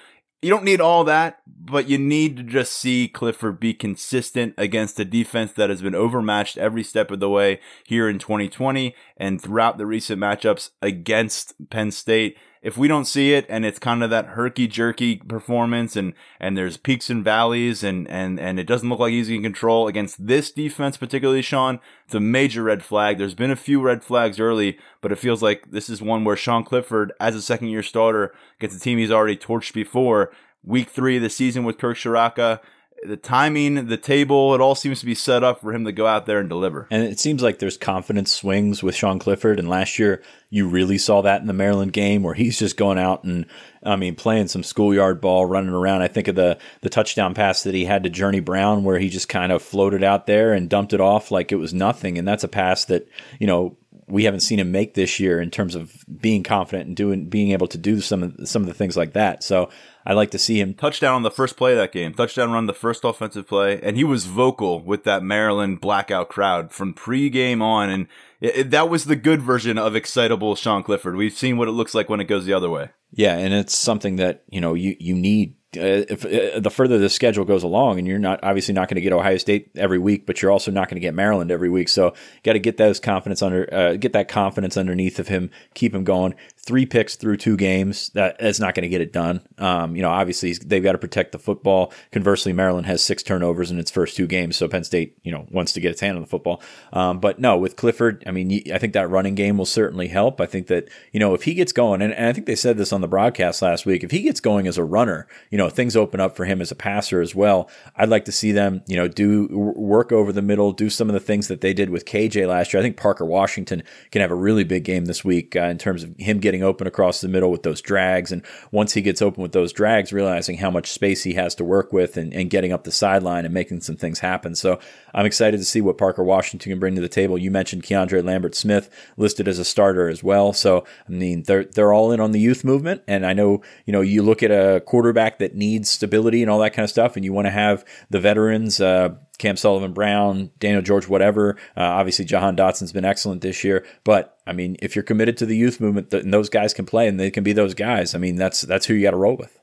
You don't need all that, but you need to just see Clifford be consistent against a defense that has been overmatched every step of the way here in twenty twenty and throughout the recent matchups against Penn State. If we don't see it, and it's kind of that herky-jerky performance, and and there's peaks and valleys, and and and it doesn't look like he's in control against this defense, particularly, Sean, it's a major red flag. There's been a few red flags early, but it feels like this is one where Sean Clifford, as a second-year starter, gets a team he's already torched before. Week three of the season with Kirk Ciarrocca, the timing, the table, it all seems to be set up for him to go out there and deliver. And it seems like there's confidence swings with Sean Clifford. And last year, you really saw that in the Maryland game where he's just going out and, I mean, playing some schoolyard ball, running around. I think of the, the touchdown pass that he had to Journey Brown where he just kind of floated out there and dumped it off like it was nothing. And that's a pass that, you know, we haven't seen him make this year in terms of being confident and doing, being able to do some of, some of the things like that. So I like to see him touchdown on the first play of that game, touchdown run, the first offensive play, and he was vocal with that Maryland blackout crowd from pregame on, and it, it, that was the good version of excitable Sean Clifford. We've seen what it looks like when it goes the other way. Yeah, and it's something that you know you you need. Uh, if uh, the further the schedule goes along, and you're not obviously not going to get Ohio State every week, but you're also not going to get Maryland every week. So got to get those confidence under, uh, get that confidence underneath of him, keep him going. Three picks through two games, that, that's not going to get it done. Um, you know, obviously they've got to protect the football. Conversely, Maryland has six turnovers in its first two games, so Penn State, you know, wants to get its hand on the football. Um, but no, with Clifford, I mean, I think that running game will certainly help. I think that you know if he gets going, and, and I think they said this on the broadcast last week, if he gets going as a runner, you know. Know, things open up for him as a passer as well. I'd like to see them, you know, do work over the middle, do some of the things that they did with K J last year. I think Parker Washington can have a really big game this week uh, in terms of him getting open across the middle with those drags. And once he gets open with those drags, realizing how much space he has to work with and, and getting up the sideline and making some things happen. So I'm excited to see what Parker Washington can bring to the table. You mentioned Keandre Lambert Smith listed as a starter as well. So, I mean, they're, they're all in on the youth movement. And I know, you know, you look at a quarterback that needs stability and all that kind of stuff, and you want to have the veterans, uh, Cam Sullivan Brown, Daniel George, whatever. Uh, obviously, Jahan Dotson's been excellent this year, but I mean, if you're committed to the youth movement and those guys can play and they can be those guys, I mean, that's that's who you got to roll with.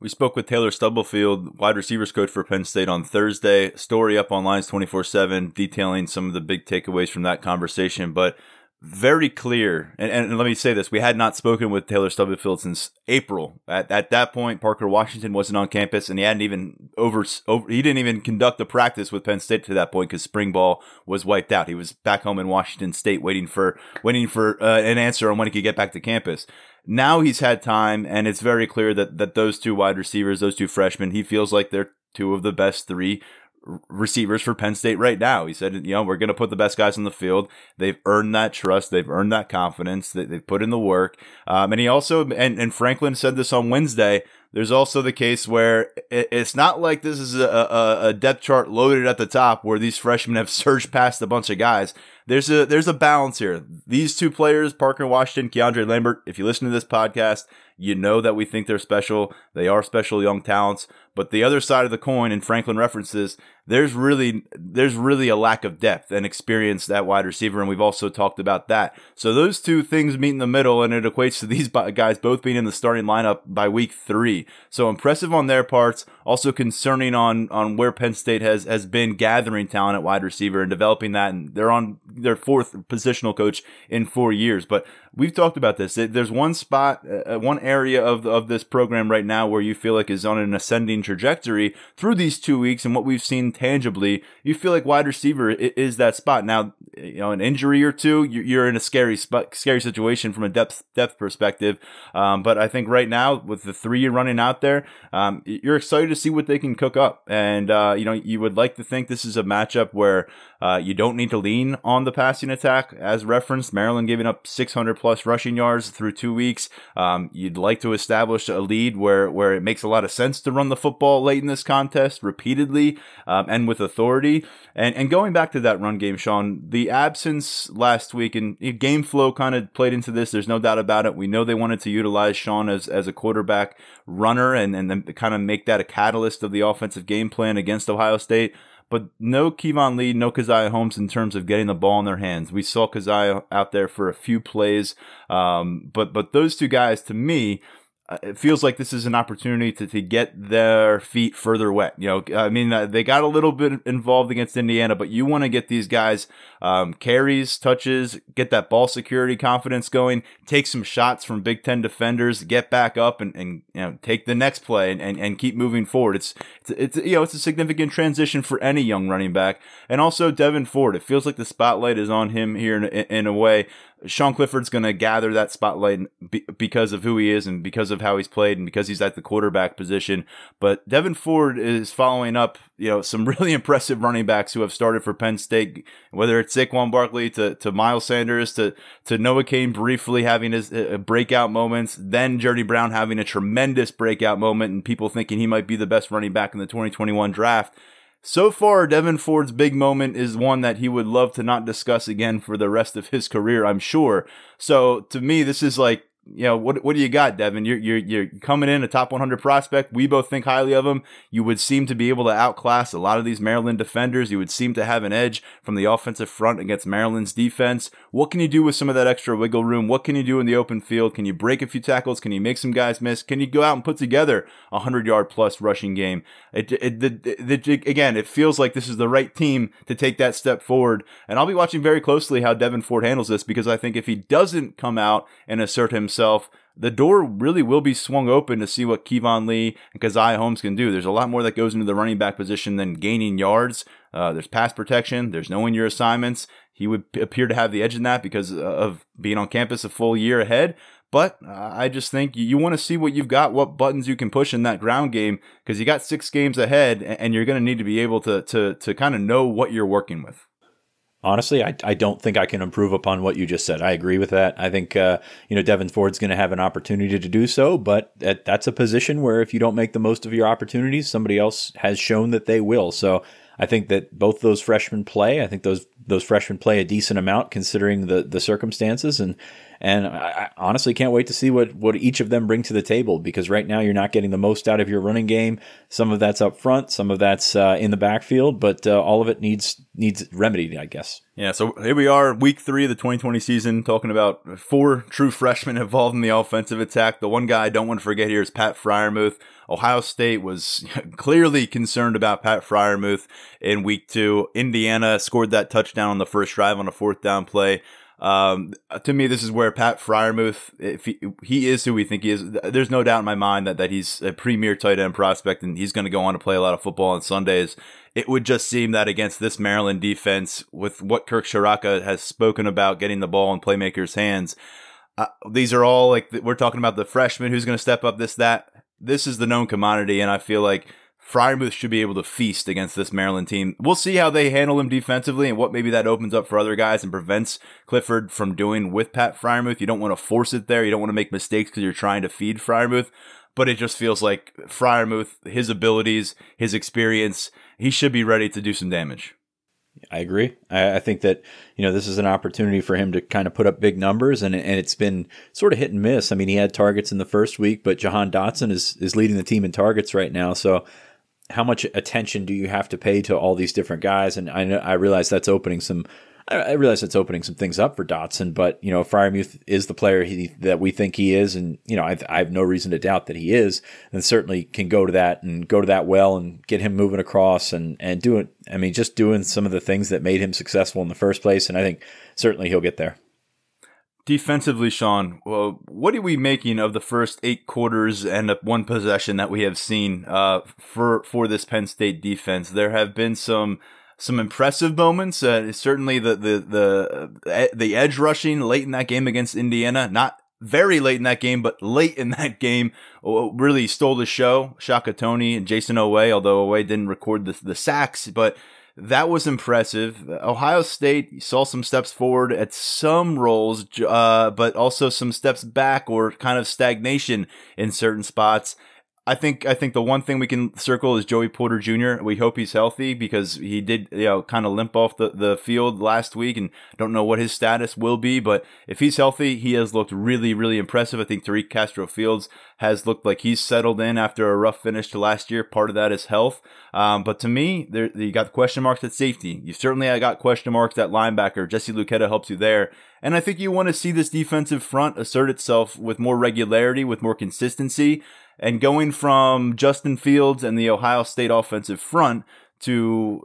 We spoke with Taylor Stubblefield, wide receivers coach for Penn State, on Thursday. Story up on Lines twenty-four seven, detailing some of the big takeaways from that conversation, but very clear, and, and let me say this, we had not spoken with Taylor Stubblefield since April. At, at that point, Parker Washington wasn't on campus, and he hadn't even over, over he didn't even conduct a practice with Penn State to that point because spring ball was wiped out. He was back home in Washington State waiting for waiting for uh, an answer on when he could get back to campus. Now he's had time, and it's very clear that that those two wide receivers, those two freshmen, he feels like they're two of the best three receivers for Penn State right now. He said, you know, we're going to put the best guys on the field. They've earned that trust. They've earned that confidence. They, they've put in the work. Um, and he also, and, and Franklin said this on Wednesday, there's also the case where it, it's not like this is a, a, a depth chart loaded at the top where these freshmen have surged past a bunch of guys. there's a there's a balance here. These two players, Parker Washington, Keandre Lambert, if you listen to this podcast, you know that we think they're special. They are special young talents. But the other side of the coin, and Franklin references, there's really there's really a lack of depth and experience at wide receiver, and we've also talked about that. So those two things meet in the middle, and it equates to these guys both being in the starting lineup by week three. So impressive on their parts, also concerning on on where Penn State has has been gathering talent at wide receiver and developing that, and they're on their fourth positional coach in four years. But we've talked about this. There's one spot, uh, one area of of this program right now where you feel like is on an ascending trajectory through these two weeks and what we've seen tangibly. You feel like wide receiver is that spot. Now, you know, an injury or two, you're in a scary spot, scary situation from a depth depth perspective. Um, but I think right now with the three you're running out there, um, you're excited to see what they can cook up. And uh, you know, you would like to think this is a matchup where uh, you don't need to lean on the passing attack, as referenced. Maryland giving up six hundred plus rushing yards through two weeks. Um, you'd like to establish a lead where where it makes a lot of sense to run the football late in this contest repeatedly um, and with authority. And and going back to that run game, Sean, the absence last week and game flow kind of played into this. There's no doubt about it. We know they wanted to utilize Sean as as a quarterback runner and and then kind of make that a catalyst of the offensive game plan against Ohio State. But no Keyvone Lee, no Caziah Holmes in terms of getting the ball in their hands. We saw Caziah out there for a few plays. Um, but but those two guys, to me, it feels like this is an opportunity to, to get their feet further wet. You know, I mean, they got a little bit involved against Indiana, but you want to get these guys um, carries, touches, get that ball security confidence going, take some shots from Big Ten defenders, get back up and, and you know, take the next play and, and, and keep moving forward. It's, it's, it's, you know, it's a significant transition for any young running back. And also Devyn Ford, it feels like the spotlight is on him here in, in a way. Sean Clifford's going to gather that spotlight because of who he is and because of how he's played and because he's at the quarterback position. But Devyn Ford is following up, you know, some really impressive running backs who have started for Penn State, whether it's Saquon Barkley to, to Miles Sanders to, to Noah Cain briefly having his uh, breakout moments, then Ji'Ayir Brown having a tremendous breakout moment and people thinking he might be the best running back in the twenty twenty-one draft. So far, Devyn Ford's big moment is one that he would love to not discuss again for the rest of his career, I'm sure. So to me, this is like, you know, what what do you got, Devyn? You're, you're, you're coming in a top one hundred prospect. We both think highly of him. You would seem to be able to outclass a lot of these Maryland defenders. You would seem to have an edge from the offensive front against Maryland's defense. What can you do with some of that extra wiggle room? What can you do in the open field? Can you break a few tackles? Can you make some guys miss? Can you go out and put together a one hundred-yard-plus rushing game? It, it, it, it, it, again, it feels like this is the right team to take that step forward. And I'll be watching very closely how Devyn Ford handles this, because I think if he doesn't come out and assert himself, Himself, the door really will be swung open to see what Keyvone Lee and Caziah Holmes can do. There's a lot more that goes into the running back position than gaining yards. Uh, there's pass protection. There's knowing your assignments. He would appear to have the edge in that because of being on campus a full year ahead. But uh, I just think you, you want to see what you've got, what buttons you can push in that ground game, because you got six games ahead, and, and you're going to need to be able to to to kind of know what you're working with. Honestly, I, I don't think I can improve upon what you just said. I agree with that. I think, uh, you know, Devyn Ford's going to have an opportunity to do so, but that, that's a position where if you don't make the most of your opportunities, somebody else has shown that they will. So I think that both those freshmen play. I think those those freshmen play a decent amount considering the the circumstances. And and I, I honestly can't wait to see what, what each of them bring to the table, because right now you're not getting the most out of your running game. Some of that's up front, some of that's uh, in the backfield, but uh, all of it needs needs remedied, I guess. Yeah, so here we are, week three of the twenty twenty season, talking about four true freshmen involved in the offensive attack. The one guy I don't want to forget here is Pat Freiermuth. Ohio State was clearly concerned about Pat Freiermuth in week two. Indiana scored that touchdown on the first drive on a fourth down play. Um, to me, this is where Pat Freiermuth, if he, he is who we think he is, there's no doubt in my mind that, that he's a premier tight end prospect and he's going to go on to play a lot of football on Sundays. It would just seem that against this Maryland defense, with what Kirk Ciarrocca has spoken about getting the ball in playmakers' hands, uh, these are all like, we're talking about the freshman who's going to step up, this, that. This is the known commodity, and I feel like Freiermuth should be able to feast against this Maryland team. We'll see how they handle him defensively and what maybe that opens up for other guys and prevents Clifford from doing with Pat Freiermuth. You don't want to force it there. You don't want to make mistakes because you're trying to feed Freiermuth. But it just feels like Freiermuth, his abilities, his experience, he should be ready to do some damage. I agree. I, I think that, you know, this is an opportunity for him to kind of put up big numbers, and and it's been sort of hit and miss. I mean, he had targets in the first week, but Jahan Dotson is, is leading the team in targets right now. So how much attention do you have to pay to all these different guys? And I know, I realize that's opening some I realize that's opening some things up for Dotson, but, you know, Freiermuth is the player he, that we think he is. And, you know, I've, I have no reason to doubt that he is, and certainly can go to that and go to that well and get him moving across and, and do it. I mean, just doing some of the things that made him successful in the first place. And I think certainly he'll get there. Defensively, Sean, well, what are we making of the first eight quarters and one possession that we have seen uh, for, for this Penn State defense? There have been some... Some impressive moments. Uh, certainly, the the the the edge rushing late in that game against Indiana, not very late in that game, but late in that game, really stole the show. Shaka Toney and Jason Owe, although Owe didn't record the the sacks, but that was impressive. Ohio State saw some steps forward at some roles, uh, but also some steps back or kind of stagnation in certain spots. I think I think the one thing we can circle is Joey Porter Junior We hope he's healthy, because he did, you know, kind of limp off the, the field last week, and don't know what his status will be. But if he's healthy, he has looked really, really impressive. I think Tariq Castro-Fields has looked like he's settled in after a rough finish to last year. Part of that is health. Um, but to me, there you got question marks at safety. You certainly I got question marks at linebacker. Jesse Luketa helps you there. And I think you want to see this defensive front assert itself with more regularity, with more consistency. And going from Justin Fields and the Ohio State offensive front to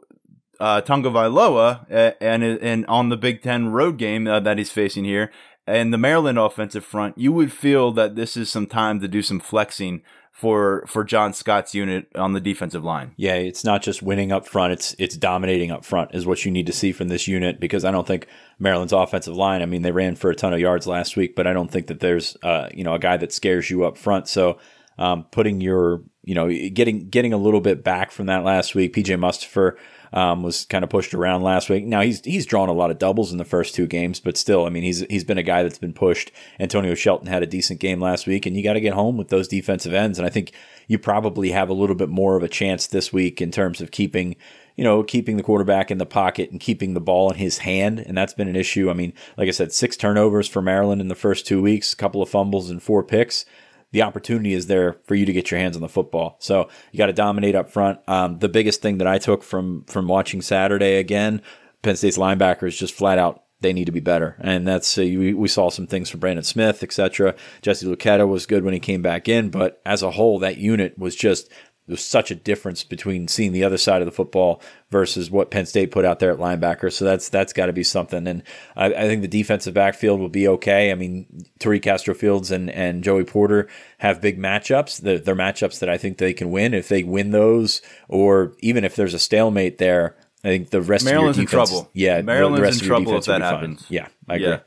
uh, Tagovailoa and and on the Big Ten road game uh, that he's facing here, and the Maryland offensive front, you would feel that this is some time to do some flexing for for John Scott's unit on the defensive line. Yeah, it's not just winning up front, it's it's dominating up front is what you need to see from this unit, because I don't think Maryland's offensive line, I mean, they ran for a ton of yards last week, but I don't think that there's uh, you know, a guy that scares you up front. So Um, putting your, you know, getting getting a little bit back from that last week. P J Mustipher um, was kind of pushed around last week. Now he's he's drawn a lot of doubles in the first two games, but still, I mean, he's he's been a guy that's been pushed. Antonio Shelton had a decent game last week, and you got to get home with those defensive ends. And I think you probably have a little bit more of a chance this week in terms of keeping, you know, keeping the quarterback in the pocket and keeping the ball in his hand. And that's been an issue. I mean, like I said, six turnovers for Maryland in the first two weeks, a couple of fumbles and four picks. The opportunity is there for you to get your hands on the football. So you got to dominate up front. Um, the biggest thing that I took from from watching Saturday, again, Penn State's linebackers just flat out, they need to be better. And that's uh, we, we saw some things from Brandon Smith, et cetera. Jesse Luketa was good when he came back in. But as a whole, that unit was just – there's such a difference between seeing the other side of the football versus what Penn State put out there at linebacker. So that's that's got to be something. And I, I think the defensive backfield will be okay. I mean, Tariq Castro-Fields and, and Joey Porter have big matchups. They're, they're matchups that I think they can win. If they win those, or even if there's a stalemate there, I think the rest Maryland's of your defense... Maryland's in trouble. Yeah, Maryland's the rest in of your trouble if that happens. Fine. Yeah, I agree. Yeah.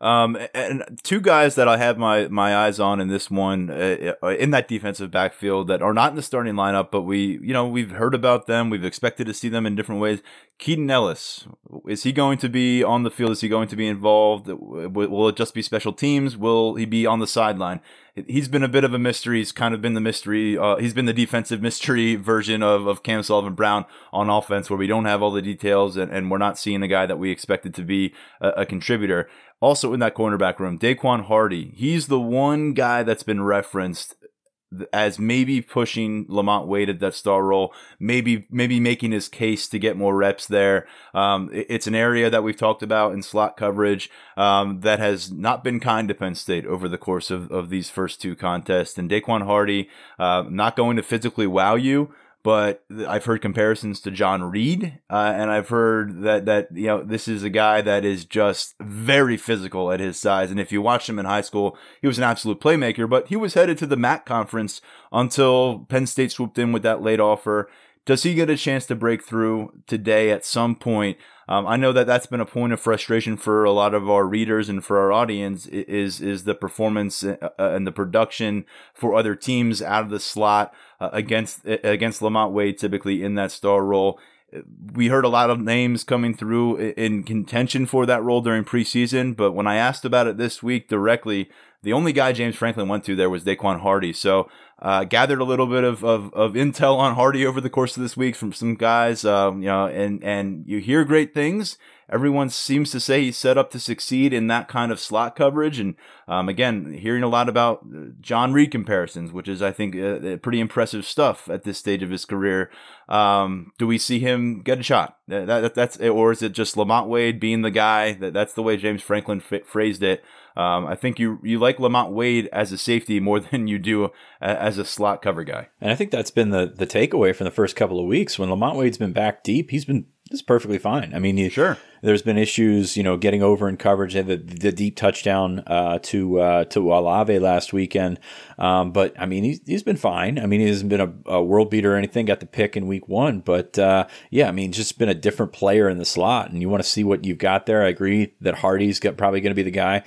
Um, and two guys that I have my, my eyes on in this one, uh, in that defensive backfield that are not in the starting lineup, but we, you know, we've heard about them. We've expected to see them in different ways. Keaton Ellis, is he going to be on the field? Is he going to be involved? Will it just be special teams? Will he be on the sideline? He's been a bit of a mystery. He's kind of been the mystery. Uh, he's been the defensive mystery version of, of Cam Sullivan Brown on offense, where we don't have all the details and, and we're not seeing the guy that we expected to be a, a contributor. Also in that cornerback room, Daequan Hardy. He's the one guy that's been referenced as maybe pushing Lamont Wade at that star role, maybe maybe making his case to get more reps there. Um, it, it's an area that we've talked about in slot coverage um, that has not been kind to Penn State over the course of, of these first two contests. And Daequan Hardy, uh, not going to physically wow you, but I've heard comparisons to John Reed, uh, and I've heard that, that you know, this is a guy that is just very physical at his size. And if you watched him in high school, he was an absolute playmaker, but he was headed to the M A C conference until Penn State swooped in with that late offer. Does he get a chance to break through today at some point? Um, I know that that's been a point of frustration for a lot of our readers and for our audience is is the performance and the production for other teams out of the slot uh, against against Lamont Wade, typically in that star role. We heard a lot of names coming through in contention for that role during preseason, but when I asked about it this week directly, the only guy James Franklin went to there was Daequan Hardy. So Uh, gathered a little bit of, of, of intel on Hardy over the course of this week from some guys, um, you know, and, and you hear great things. Everyone seems to say he's set up to succeed in that kind of slot coverage. And um, again, hearing a lot about John Reed comparisons, which is, I think, uh, pretty impressive stuff at this stage of his career. Um, do we see him get a shot? That, that, that's it, or is it just Lamont Wade being the guy? That, that's the way James Franklin f- phrased it. Um, I think you you like Lamont Wade as a safety more than you do as a slot cover guy. And I think that's been the the takeaway from the first couple of weeks. When Lamont Wade's been back deep, he's been just perfectly fine. I mean, he, sure, there's been issues, you know, getting over in coverage. The, the deep touchdown uh, to uh, to Alave last weekend. Um, but, I mean, he's, he's been fine. I mean, he hasn't been a, a world beater or anything. Got the pick in week one. But, uh, yeah, I mean, just been a different player in the slot. And you want to see what you've got there. I agree that Hardy's got, probably going to be the guy.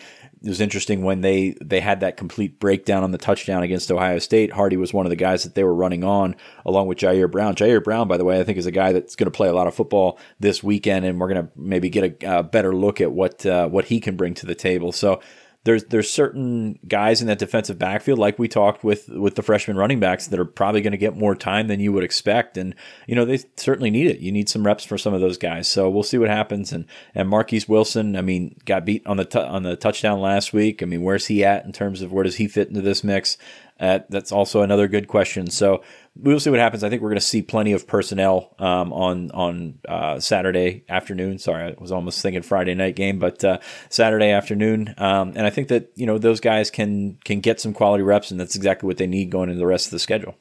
It was interesting when they, they had that complete breakdown on the touchdown against Ohio State. Hardy was one of the guys that they were running on, along with Ji'Ayir Brown. Ji'Ayir Brown, by the way, I think is a guy that's going to play a lot of football this weekend, and we're going to maybe get a, a better look at what uh, what he can bring to the table. So there's there's certain guys in that defensive backfield, like we talked with with the freshman running backs, that are probably going to get more time than you would expect, and you know they certainly need it. You need some reps for some of those guys, so we'll see what happens. And and Marquise Wilson, I mean, got beat on the t- on the touchdown last week. I mean, where's he at in terms of where does he fit into this mix? Uh, that's also another good question. So we'll see what happens. I think we're going to see plenty of personnel um, on on uh, Saturday afternoon. Sorry, I was almost thinking Friday night game, but uh, Saturday afternoon. Um, and I think that you know those guys can can get some quality reps, and that's exactly what they need going into the rest of the schedule.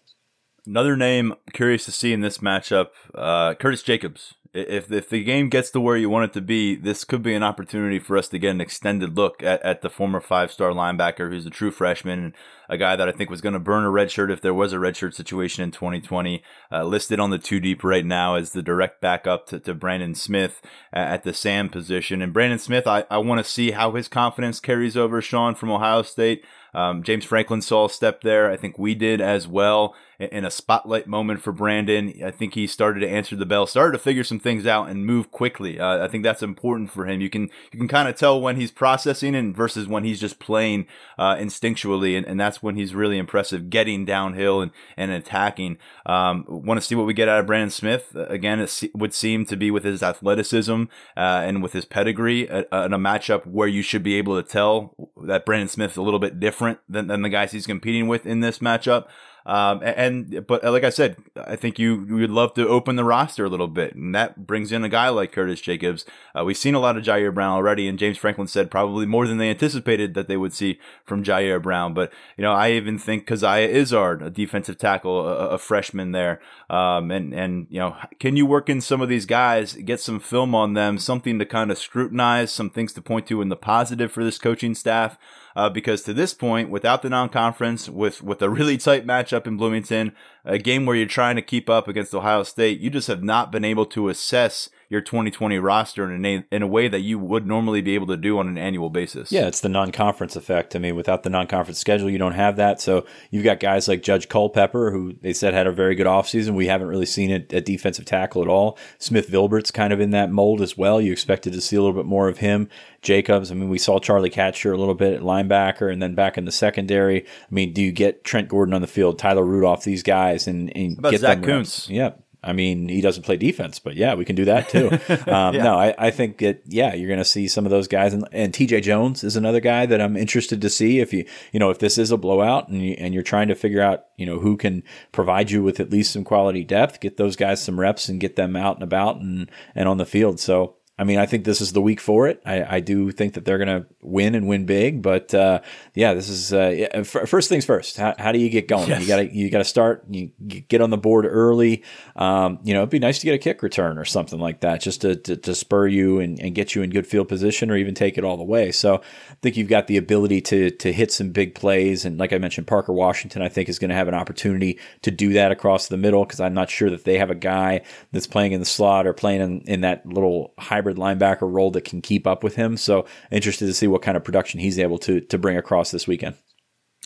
Another name curious to see in this matchup, uh, Curtis Jacobs. If if the game gets to where you want it to be, this could be an opportunity for us to get an extended look at, at the former five-star linebacker who's a true freshman and a guy that I think was going to burn a red shirt if there was a red shirt situation in twenty twenty, uh, listed on the two-deep right now as the direct backup to, to Brandon Smith at the Sam position. And Brandon Smith, I, I want to see how his confidence carries over, Sean, from Ohio State. Um, James Franklin saw a step there. I think we did as well in a spotlight moment for Brandon. I think he started to answer the bell, started to figure some things out and move quickly. Uh, I think that's important for him. You can you can kind of tell when he's processing and versus when he's just playing uh, instinctually, and, and that's when he's really impressive, getting downhill and, and attacking. Um, want to see what we get out of Brandon Smith. Again, it would seem to be with his athleticism uh, and with his pedigree in a, a matchup where you should be able to tell that Brandon Smith's a little bit different Than, than the guys he's competing with in this matchup. Um, and but like I said, I think you would love to open the roster a little bit, and that brings in a guy like Curtis Jacobs. Uh, we've seen a lot of Ji'Ayir Brown already, and James Franklin said probably more than they anticipated that they would see from Ji'Ayir Brown. But you know, I even think Caziah Izzard, a defensive tackle, a, a freshman there, um, and and you know, can you work in some of these guys, get some film on them, something to kind of scrutinize, some things to point to in the positive for this coaching staff, uh, because to this point, without the non-conference, with with a really tight matchup up in Bloomington, a game where you're trying to keep up against Ohio State, you just have not been able to assess your twenty twenty roster in a, in a way that you would normally be able to do on an annual basis. Yeah, it's the non-conference effect. I mean, without the non-conference schedule, you don't have that. So you've got guys like Judge Culpepper, who they said had a very good offseason. We haven't really seen it at defensive tackle at all. Smith-Vilbert's kind of in that mold as well. You expected to see a little bit more of him. Jacobs, I mean, we saw Charlie Katcher a little bit at linebacker and then back in the secondary. I mean, do you get Trent Gordon on the field, Tyler Rudolph, these guys, and, and about get Zach Kuntz? Yeah. I mean, he doesn't play defense, but yeah, we can do that too. Um, yeah. No, I, I think that, yeah, you're going to see some of those guys. And, and T J Jones is another guy that I'm interested to see if you, you know, if this is a blowout and, you, and you're trying to figure out, you know, who can provide you with at least some quality depth, get those guys some reps and get them out and about and, and on the field. So, I mean, I think this is the week for it. I, I do think that they're going to win and win big, but uh, yeah, this is uh, yeah, f- first things first. How, how do you get going? Yes. You got to you got to start. You get on the board early. Um, you know, it'd be nice to get a kick return or something like that, just to to, to spur you and, and get you in good field position, or even take it all the way. So I think you've got the ability to to hit some big plays, and like I mentioned, Parker Washington I think is going to have an opportunity to do that across the middle, because I'm not sure that they have a guy that's playing in the slot or playing in, in that little hybrid linebacker role that can keep up with him. So interested to see what kind of production he's able to to bring across this weekend.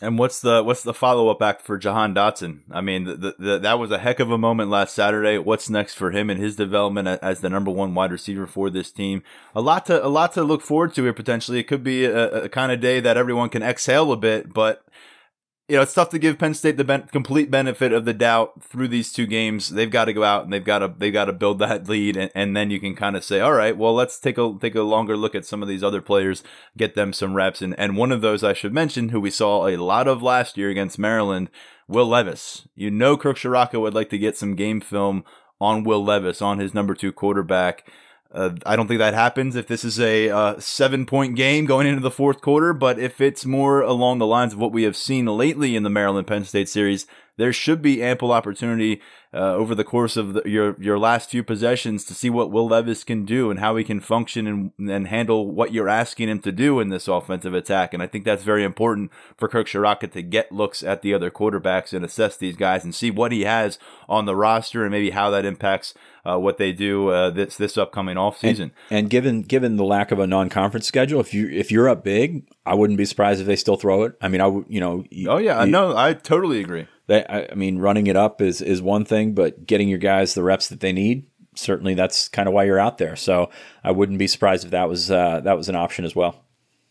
And what's the what's the follow-up act for Jahan Dotson? I mean, the, the, the, that was a heck of a moment last Saturday. What's next for him and his development as the number one wide receiver for this team? A lot to a lot to look forward to here potentially. It could be a, a kind of day that everyone can exhale a bit, but you know, it's tough to give Penn State the ben- complete benefit of the doubt through these two games. They've got to go out and they've got to they've got to build that lead, and, and then you can kind of say, all right, well, let's take a take a longer look at some of these other players, get them some reps, and and one of those I should mention, who we saw a lot of last year against Maryland, Will Levis. You know, Kirk Ciarrocca would like to get some game film on Will Levis, on his number two quarterback. Uh, I don't think that happens if this is a uh, seven-point game going into the fourth quarter, but if it's more along the lines of what we have seen lately in the Maryland-Penn State series, there should be ample opportunity uh, over the course of the, your your last few possessions to see what Will Levis can do and how he can function and, and handle what you're asking him to do in this offensive attack. And I think that's very important for Kirk Ciarrocca to get looks at the other quarterbacks and assess these guys and see what he has on the roster and maybe how that impacts Uh, what they do uh, this this upcoming offseason. And, and given given the lack of a non-conference schedule, if you if you're up big, I wouldn't be surprised if they still throw it. I mean, I would, you know. You, oh yeah, you, no, I totally agree. They, I, I mean, running it up is is one thing, but getting your guys the reps that they need, certainly that's kind of why you're out there. So I wouldn't be surprised if that was uh, that was an option as well.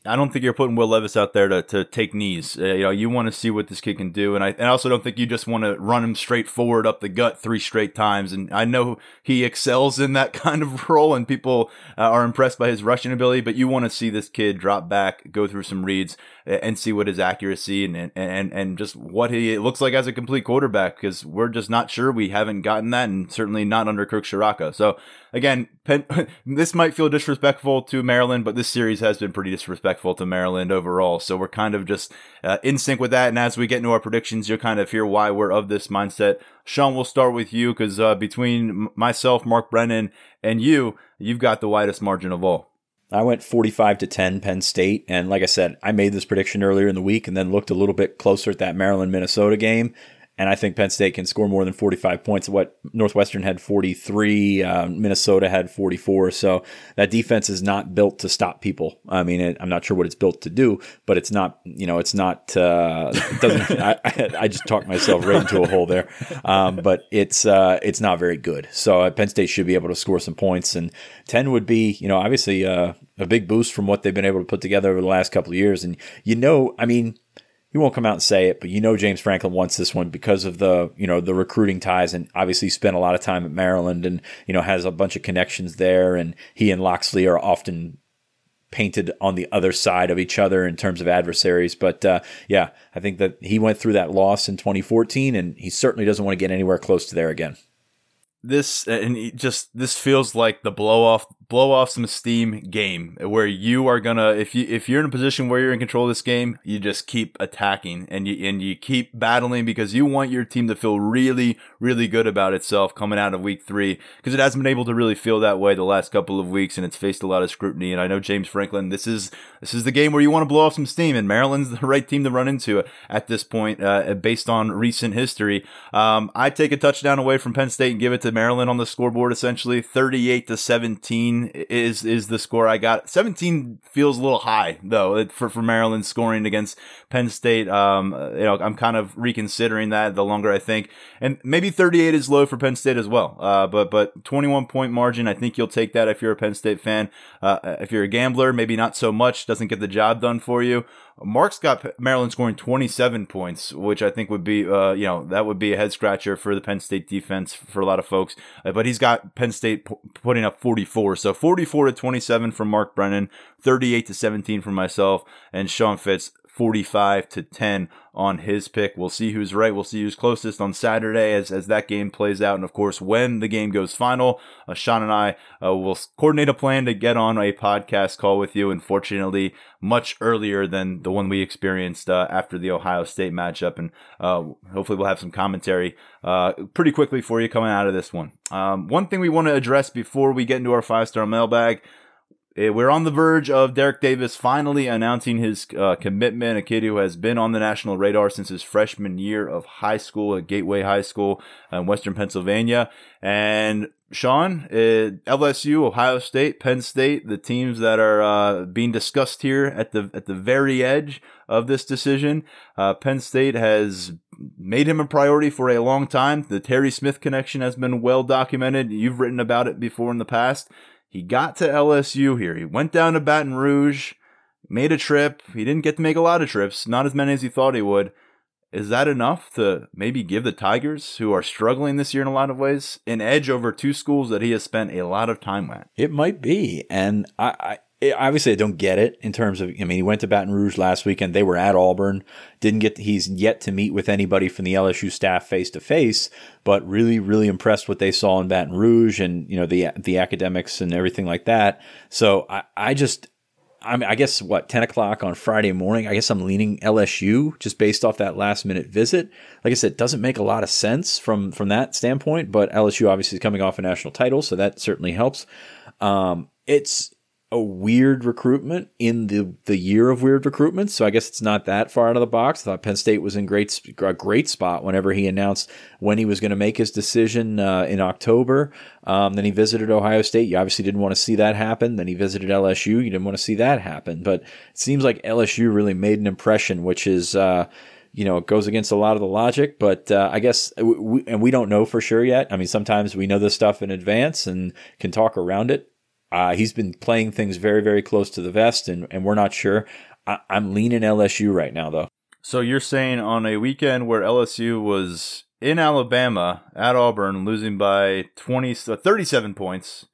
I don't think you're putting Will Levis out there to, to take knees. Uh, you know, you want to see what this kid can do, and I and I also don't think you just want to run him straight forward up the gut three straight times. And I know he excels in that kind of role, and people uh, are impressed by his rushing ability. But you want to see this kid drop back, go through some reads, and see what his accuracy and and and just what he looks like as a complete quarterback. Because we're just not sure. We haven't gotten that, and certainly not under Kirk Ciarrocca. So again, Penn, this might feel disrespectful to Maryland, but this series has been pretty disrespectful to Maryland overall. So we're kind of just uh, in sync with that. And as we get into our predictions, you'll kind of hear why we're of this mindset. Sean, we'll start with you because uh, between myself, Mark Brennan, and you, you've got the widest margin of all. I went forty-five to ten Penn State. And like I said, I made this prediction earlier in the week and then looked a little bit closer at that Maryland-Minnesota game. And I think Penn State can score more than forty-five points. What Northwestern had forty-three, uh, Minnesota had forty-four. So that defense is not built to stop people. I mean, it, I'm not sure what it's built to do, but it's not. You know, it's not. Uh, it doesn't. I, I just talked myself right into a hole there. Um, but it's uh, it's not very good. So Penn State should be able to score some points, and ten would be, you know, obviously uh, a big boost from what they've been able to put together over the last couple of years. And you know, I mean. He won't come out and say it, but you know James Franklin wants this one because of the, you know, the recruiting ties, and obviously he spent a lot of time at Maryland and, you know, has a bunch of connections there, and he and Loxley are often painted on the other side of each other in terms of adversaries. But uh, yeah, I think that he went through that loss in twenty fourteen, and he certainly doesn't want to get anywhere close to there again. This and it just this feels like the blow off blow off some steam game where you are gonna if you if you're in a position where you're in control of this game, you just keep attacking and you and you keep battling because you want your team to feel really, really good about itself coming out of week three, because it hasn't been able to really feel that way the last couple of weeks, and it's faced a lot of scrutiny. And I know James Franklin, this is this is the game where you want to blow off some steam, and Maryland's the right team to run into at this point, uh, based on recent history. Um, I take a touchdown away from Penn State and give it to Maryland on the scoreboard, essentially. thirty-eight to seventeen is is the score I got. seventeen feels a little high though for for Maryland scoring against Penn State. Um, you know, I'm kind of reconsidering that the longer I think, and maybe thirty-eight is low for Penn State as well. Uh, but but twenty-one point margin, I think you'll take that if you're a Penn State fan. Uh, if you're a gambler, maybe not so much. Doesn't get the job done for you. Mark's got Maryland scoring twenty-seven points, which I think would be, uh, you know, that would be a head scratcher for the Penn State defense for a lot of folks. Uh, but he's got Penn State p- putting up forty-four. So forty-four to twenty-seven from Mark Brennan, thirty-eight to seventeen from myself, and Sean Fitz, forty-five to ten on his pick. We'll see who's right. We'll see who's closest on Saturday as, as that game plays out. And of course, when the game goes final, uh, Sean and I uh, will coordinate a plan to get on a podcast call with you. Unfortunately, much earlier than the one we experienced uh, after the Ohio State matchup. And uh, hopefully we'll have some commentary uh, pretty quickly for you coming out of this one. Um, one thing we want to address before we get into our five-star mailbag: we're on the verge of Derrick Davis finally announcing his uh, commitment, a kid who has been on the national radar since his freshman year of high school at Gateway High School in Western Pennsylvania. And Sean, uh, L S U, Ohio State, Penn State, the teams that are uh, being discussed here at the at the very edge of this decision. Uh, Penn State has made him a priority for a long time. The Terry Smith connection has been well documented. You've written about it before in the past. He got to L S U here. He went down to Baton Rouge, made a trip. He didn't get to make a lot of trips, not as many as he thought he would. Is that enough to maybe give the Tigers, who are struggling this year in a lot of ways, an edge over two schools that he has spent a lot of time at? It might be. And I, I obviously I don't get it in terms of, I mean, he went to Baton Rouge last weekend. They were at Auburn. Didn't get, he's yet to meet with anybody from the L S U staff face to face, but really, really impressed what they saw in Baton Rouge and, you know, the, the academics and everything like that. So I, I just, I mean, I guess what, ten o'clock on Friday morning, I guess I'm leaning L S U just based off that last minute visit. Like I said, it doesn't make a lot of sense from, from that standpoint, but L S U obviously is coming off a national title, so that certainly helps. Um, it's a weird recruitment in the, the year of weird recruitment. So I guess it's not that far out of the box. I thought Penn State was in great, a great spot whenever he announced when he was going to make his decision uh, in October. Um, then he visited Ohio State. You obviously didn't want to see that happen. Then he visited L S U. You didn't want to see that happen. But it seems like L S U really made an impression, which is, uh, you know, it goes against a lot of the logic, but uh, I guess, we, and we don't know for sure yet. I mean, sometimes we know this stuff in advance and can talk around it. Uh, he's been playing things very, very close to the vest, and, and we're not sure. I, I'm leaning L S U right now, though. So you're saying on a weekend where L S U was in Alabama at Auburn, losing by twenty, thirty-seven points,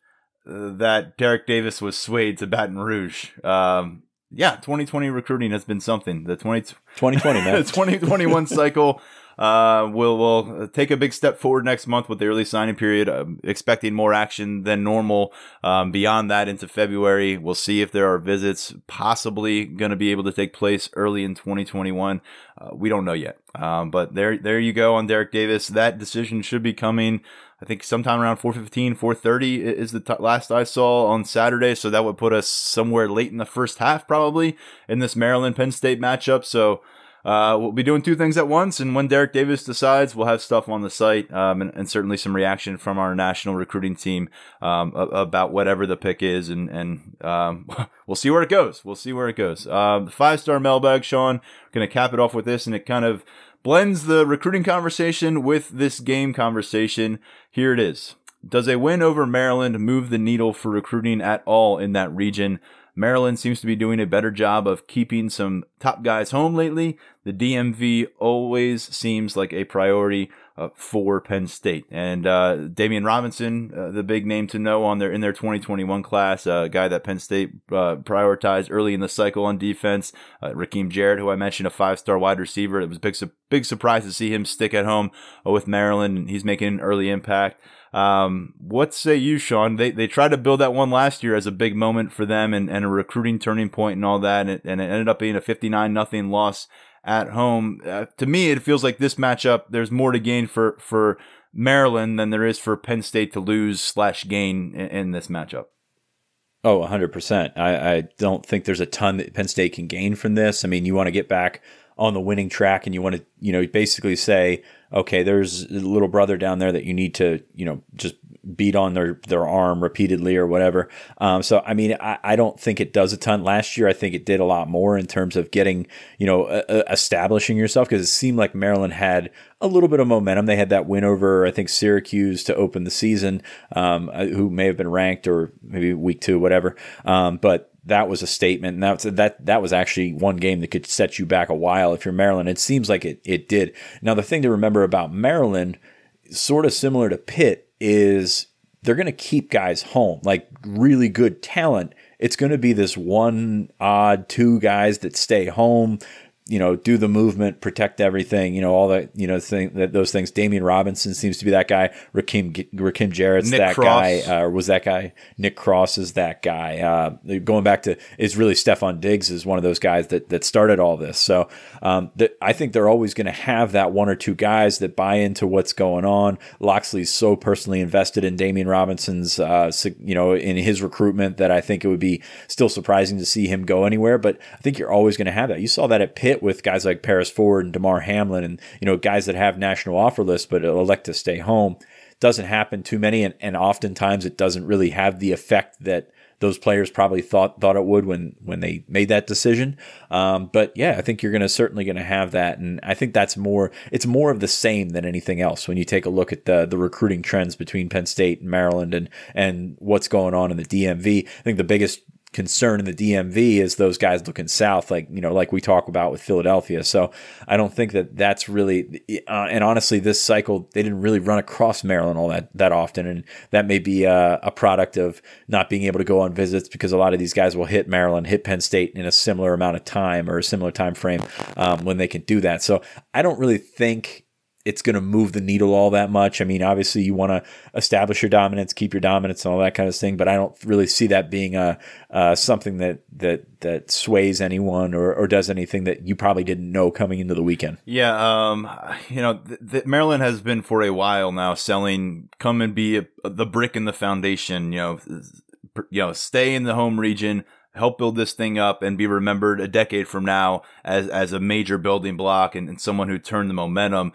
uh, that Derrick Davis was swayed to Baton Rouge. Um, yeah, twenty twenty recruiting has been something. The twenty twenty, man. The twenty twenty-one cycle. Uh, we'll, we'll take a big step forward next month with the early signing period. I'm expecting more action than normal. Um, beyond that into February, we'll see if there are visits possibly going to be able to take place early in twenty twenty-one. Uh, we don't know yet. Um, but there, there you go on Derrick Davis. That decision should be coming, I think, sometime around four fifteen, four thirty is the t- last I saw on Saturday. So that would put us somewhere late in the first half, probably, in this Maryland Penn State matchup. So, Uh, we'll be doing two things at once, and when Derrick Davis decides, we'll have stuff on the site, um, and, and certainly some reaction from our national recruiting team um, about whatever the pick is, and, and um, we'll see where it goes. We'll see where it goes. Uh, the five-star mailbag, Sean, going to cap it off with this, and it kind of blends the recruiting conversation with this game conversation. Here it is. Does a win over Maryland move the needle for recruiting at all in that region? Maryland seems to be doing a better job of keeping some top guys home lately. The D M V always seems like a priority uh, for Penn State. And uh, Damian Robinson, uh, the big name to know on their in their twenty twenty-one class, a uh, guy that Penn State uh, prioritized early in the cycle on defense. Uh, Rakim Jarrett, who I mentioned, a five-star wide receiver. It was a big, su- big surprise to see him stick at home uh, with Maryland, and he's making an early impact. Um, what say you, Sean? They they tried to build that one last year as a big moment for them and, and a recruiting turning point and all that, and it, and it ended up being a fifty-nine nothing loss at home. Uh, to me, it feels like this matchup, there's more to gain for, for Maryland than there is for Penn State to lose slash gain in, in this matchup. Oh, one hundred percent. I, I don't think there's a ton that Penn State can gain from this. I mean, you want to get back on the winning track, and you want to, you know, basically say, okay, there's a little brother down there that you need to, you know, just beat on their, their arm repeatedly or whatever. Um, so, I mean, I, I don't think it does a ton. Last year, I think it did a lot more in terms of getting, you know, uh, establishing yourself, because it seemed like Maryland had a little bit of momentum. They had that win over, I think, Syracuse to open the season, um, who may have been ranked or maybe week two, whatever. Um, but that was a statement, and that, that that was actually one game that could set you back a while if you're Maryland. It seems like it it did. Now, the thing to remember about Maryland, sort of similar to Pitt, is they're going to keep guys home, like really good talent. It's going to be this one odd two guys that stay home, you know, do the movement, protect everything, you know, all that, you know, thing, that, those things. Damian Robinson seems to be that guy. Rakim, Rakim Jarrett's Nick that Cross. guy, uh, or was that guy? Nick Cross is that guy. Uh, going back to, is really Stephon Diggs is one of those guys that, that started all this. So um, the, I think they're always going to have that one or two guys that buy into what's going on. Loxley's so personally invested in Damian Robinson's, uh, you know, in his recruitment that I think it would be still surprising to see him go anywhere. But I think you're always going to have that. You saw that at Pitt with guys like Paris Ford and Damar Hamlin and, you know, guys that have national offer lists but elect to stay home. Doesn't happen too many, and, and oftentimes it doesn't really have the effect that those players probably thought thought it would when when they made that decision. Um, but yeah, I think you're going to certainly going to have that, and I think that's more, it's more of the same than anything else when you take a look at the the recruiting trends between Penn State and Maryland and and what's going on in the D M V. I think the biggest concern in the D M V is those guys looking south, like, you know, like we talk about with Philadelphia. So I don't think that that's really, uh, and honestly, this cycle, they didn't really run across Maryland all that, that often. And that may be a, a product of not being able to go on visits, because a lot of these guys will hit Maryland, hit Penn State in a similar amount of time or a similar time frame um, when they can do that. So I don't really think it's going to move the needle all that much. I mean, obviously you want to establish your dominance, keep your dominance and all that kind of thing, but I don't really see that being a, uh, something that, that, that sways anyone or, or does anything that you probably didn't know coming into the weekend. Yeah. Um, you know, th- th- Maryland has been for a while now selling, come and be a, a, the brick in the foundation, you know, you know, stay in the home region, help build this thing up and be remembered a decade from now as, as a major building block and, and someone who turned the momentum.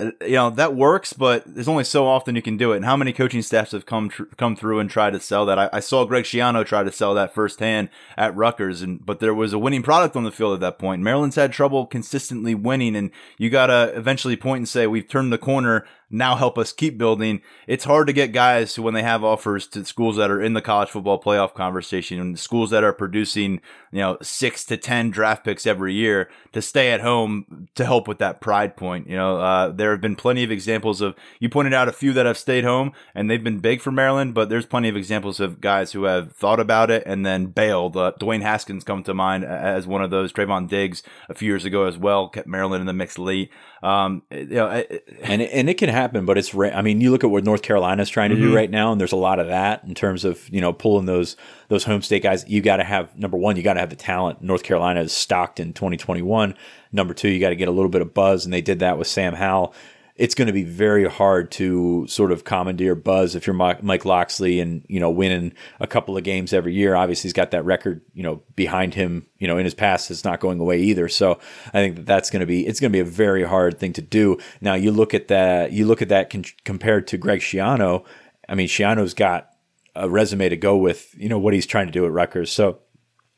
You know, that works, but there's only so often you can do it. And how many coaching staffs have come tr- come through and tried to sell that? I, I saw Greg Schiano try to sell that firsthand at Rutgers, and but there was a winning product on the field at that point. Maryland's had trouble consistently winning, and you got to eventually point and say, we've turned the corner. Now help us keep building. It's hard to get guys who, when they have offers to schools that are in the college football playoff conversation and schools that are producing, you know, six to ten draft picks every year, to stay at home to help with that pride point. You know, uh, there have been plenty of examples of, you pointed out a few that have stayed home and they've been big for Maryland, but there's plenty of examples of guys who have thought about it and then bailed. Uh, Dwayne Haskins come to mind as one of those. Trayvon Diggs a few years ago as well, kept Maryland in the mix late. Um, you know, I, and and it can happen, but it's. Ra- I mean, you look at what North Carolina is trying to mm-hmm. do right now, and there's a lot of that in terms of, you know, pulling those those home state guys. You got to have, number one, you got to have the talent. North Carolina is stocked in twenty twenty-one. Number two, you got to get a little bit of buzz, and they did that with Sam Howell. It's going to be very hard to sort of commandeer buzz if you're Mike Loxley and, you know, winning a couple of games every year. Obviously, he's got that record, you know, behind him, you know, in his past. It's not going away either. So I think that that's going to be, it's going to be a very hard thing to do. Now, you look at that, you look at that con- compared to Greg Schiano. I mean, Schiano's got a resume to go with, you know, what he's trying to do at Rutgers. So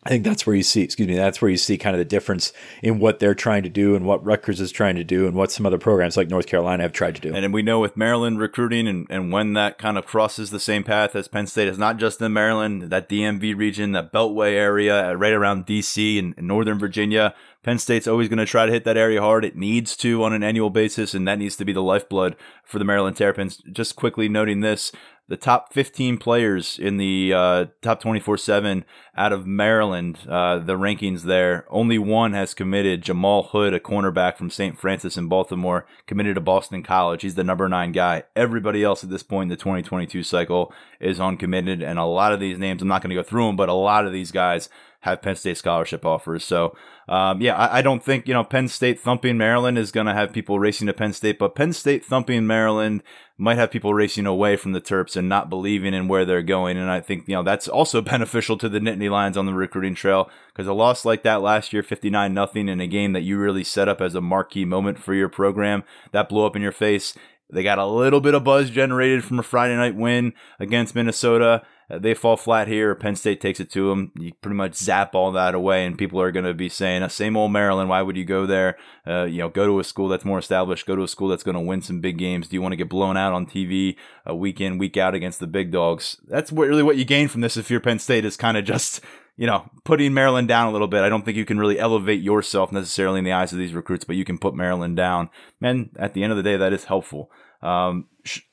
I think that's where you see, excuse me, that's where you see kind of the difference in what they're trying to do and what Rutgers is trying to do and what some other programs like North Carolina have tried to do. And we know with Maryland recruiting and, and when that kind of crosses the same path as Penn State, it's not just in Maryland, that D M V region, that Beltway area, right around D C and, and Northern Virginia. Penn State's always going to try to hit that area hard. It needs to on an annual basis, and that needs to be the lifeblood for the Maryland Terrapins. Just quickly noting this, the top fifteen players in the uh, top twenty-four seven out of Maryland, uh, the rankings there, only one has committed. Jamal Hood, a cornerback from Saint Francis in Baltimore, committed to Boston College. He's the number nine guy. Everybody else at this point in the twenty twenty-two cycle is uncommitted, and a lot of these names, I'm not going to go through them, but a lot of these guys have Penn State scholarship offers. So, um, yeah, I, I don't think, you know, Penn State thumping Maryland is going to have people racing to Penn State, but Penn State thumping Maryland might have people racing away from the Terps and not believing in where they're going. And I think, you know, that's also beneficial to the Nittany Lions on the recruiting trail, because a loss like that last year, fifty-nine nothing, in a game that you really set up as a marquee moment for your program, that blew up in your face. They got a little bit of buzz generated from a Friday night win against Minnesota. They fall flat here. Penn State takes it to them. You pretty much zap all that away, and people are going to be saying, same old Maryland, why would you go there? Uh, you know, go to a school that's more established. Go to a school that's going to win some big games. Do you want to get blown out on T V uh, week in, week out against the big dogs? That's what, really what you gain from this if you're Penn State, is kind of just, you know, putting Maryland down a little bit. I don't think you can really elevate yourself necessarily in the eyes of these recruits, but you can put Maryland down. And at the end of the day, that is helpful. Um,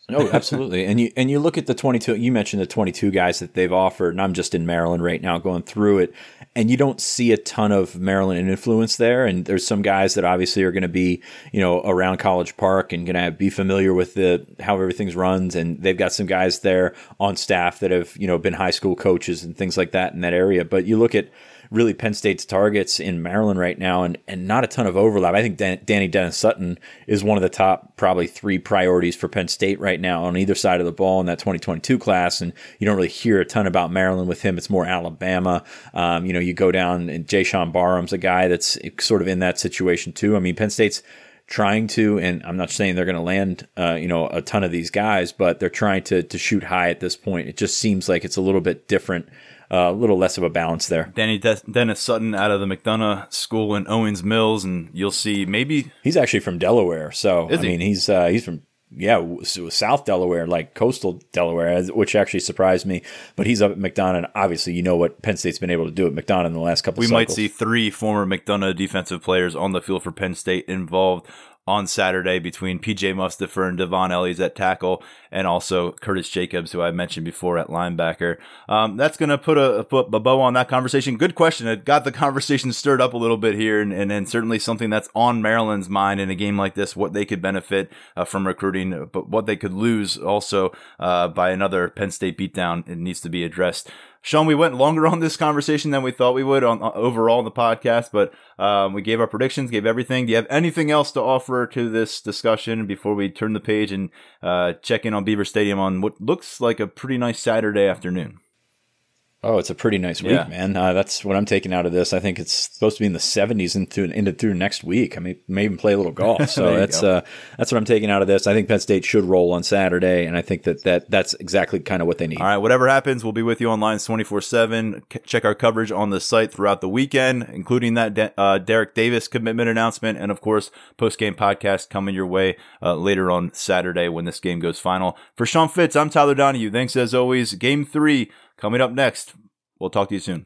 no, absolutely. And you, and you look at the twenty-two, you mentioned the twenty-two guys that they've offered, and I'm just in Maryland right now going through it, and you don't see a ton of Maryland influence there. And there's some guys that obviously are going to be, you know, around College Park and going to be familiar with the, how everything's runs. And they've got some guys there on staff that have, you know, been high school coaches and things like that in that area. But you look at really Penn State's targets in Maryland right now, and, and not a ton of overlap. I think Dan, Danny Dennis-Sutton is one of the top probably three priorities for Penn State right now on either side of the ball in that twenty twenty-two class, and you don't really hear a ton about Maryland with him. It's more Alabama. Um, you know, you go down, and Jay Sean Barham's a guy that's sort of in that situation too. I mean, Penn State's trying to, and I'm not saying they're going to land, uh, you know, a ton of these guys, but they're trying to to shoot high at this point. It just seems like it's a little bit different. Uh, a little less of a balance there. Danny De- Dennis Sutton out of the McDonough School in Owings Mills, and you'll see maybe he's actually from Delaware. So I mean, he's uh, he's from yeah, South Delaware, like coastal Delaware, which actually surprised me. But he's up at McDonough, and obviously you know what Penn State's been able to do at McDonough in the last couple of cycles. We might see three former McDonough defensive players on the field for Penn State involved on Saturday between P J Mustipher and Devon Ellis at tackle, and also Curtis Jacobs, who I mentioned before, at linebacker. Um, that's going to put a, put a bow on that conversation. Good question. It got the conversation stirred up a little bit here, and, and, and certainly something that's on Maryland's mind in a game like this, what they could benefit uh, from recruiting, but what they could lose also uh, by another Penn State beatdown. It needs to be addressed. Sean, we went longer on this conversation than we thought we would on, on overall in the podcast, but um, we gave our predictions, gave everything. Do you have anything else to offer to this discussion before we turn the page and uh, check in on Beaver Stadium on what looks like a pretty nice Saturday afternoon? Oh, it's a pretty nice week, yeah. man. Uh, that's what I'm taking out of this. I think it's supposed to be in the seventies into into through next week. I mean, may even play a little golf. So that's uh, that's what I'm taking out of this. I think Penn State should roll on Saturday, and I think that, that that's exactly kind of what they need. All right, whatever happens, we'll be with you online twenty-four seven. Check our coverage on the site throughout the weekend, including that De- uh, Derrick Davis commitment announcement, and of course, post-game podcast coming your way uh, later on Saturday when this game goes final. For Sean Fitz, I'm Tyler Donahue. Thanks as always. Game three. Coming up next, we'll talk to you soon.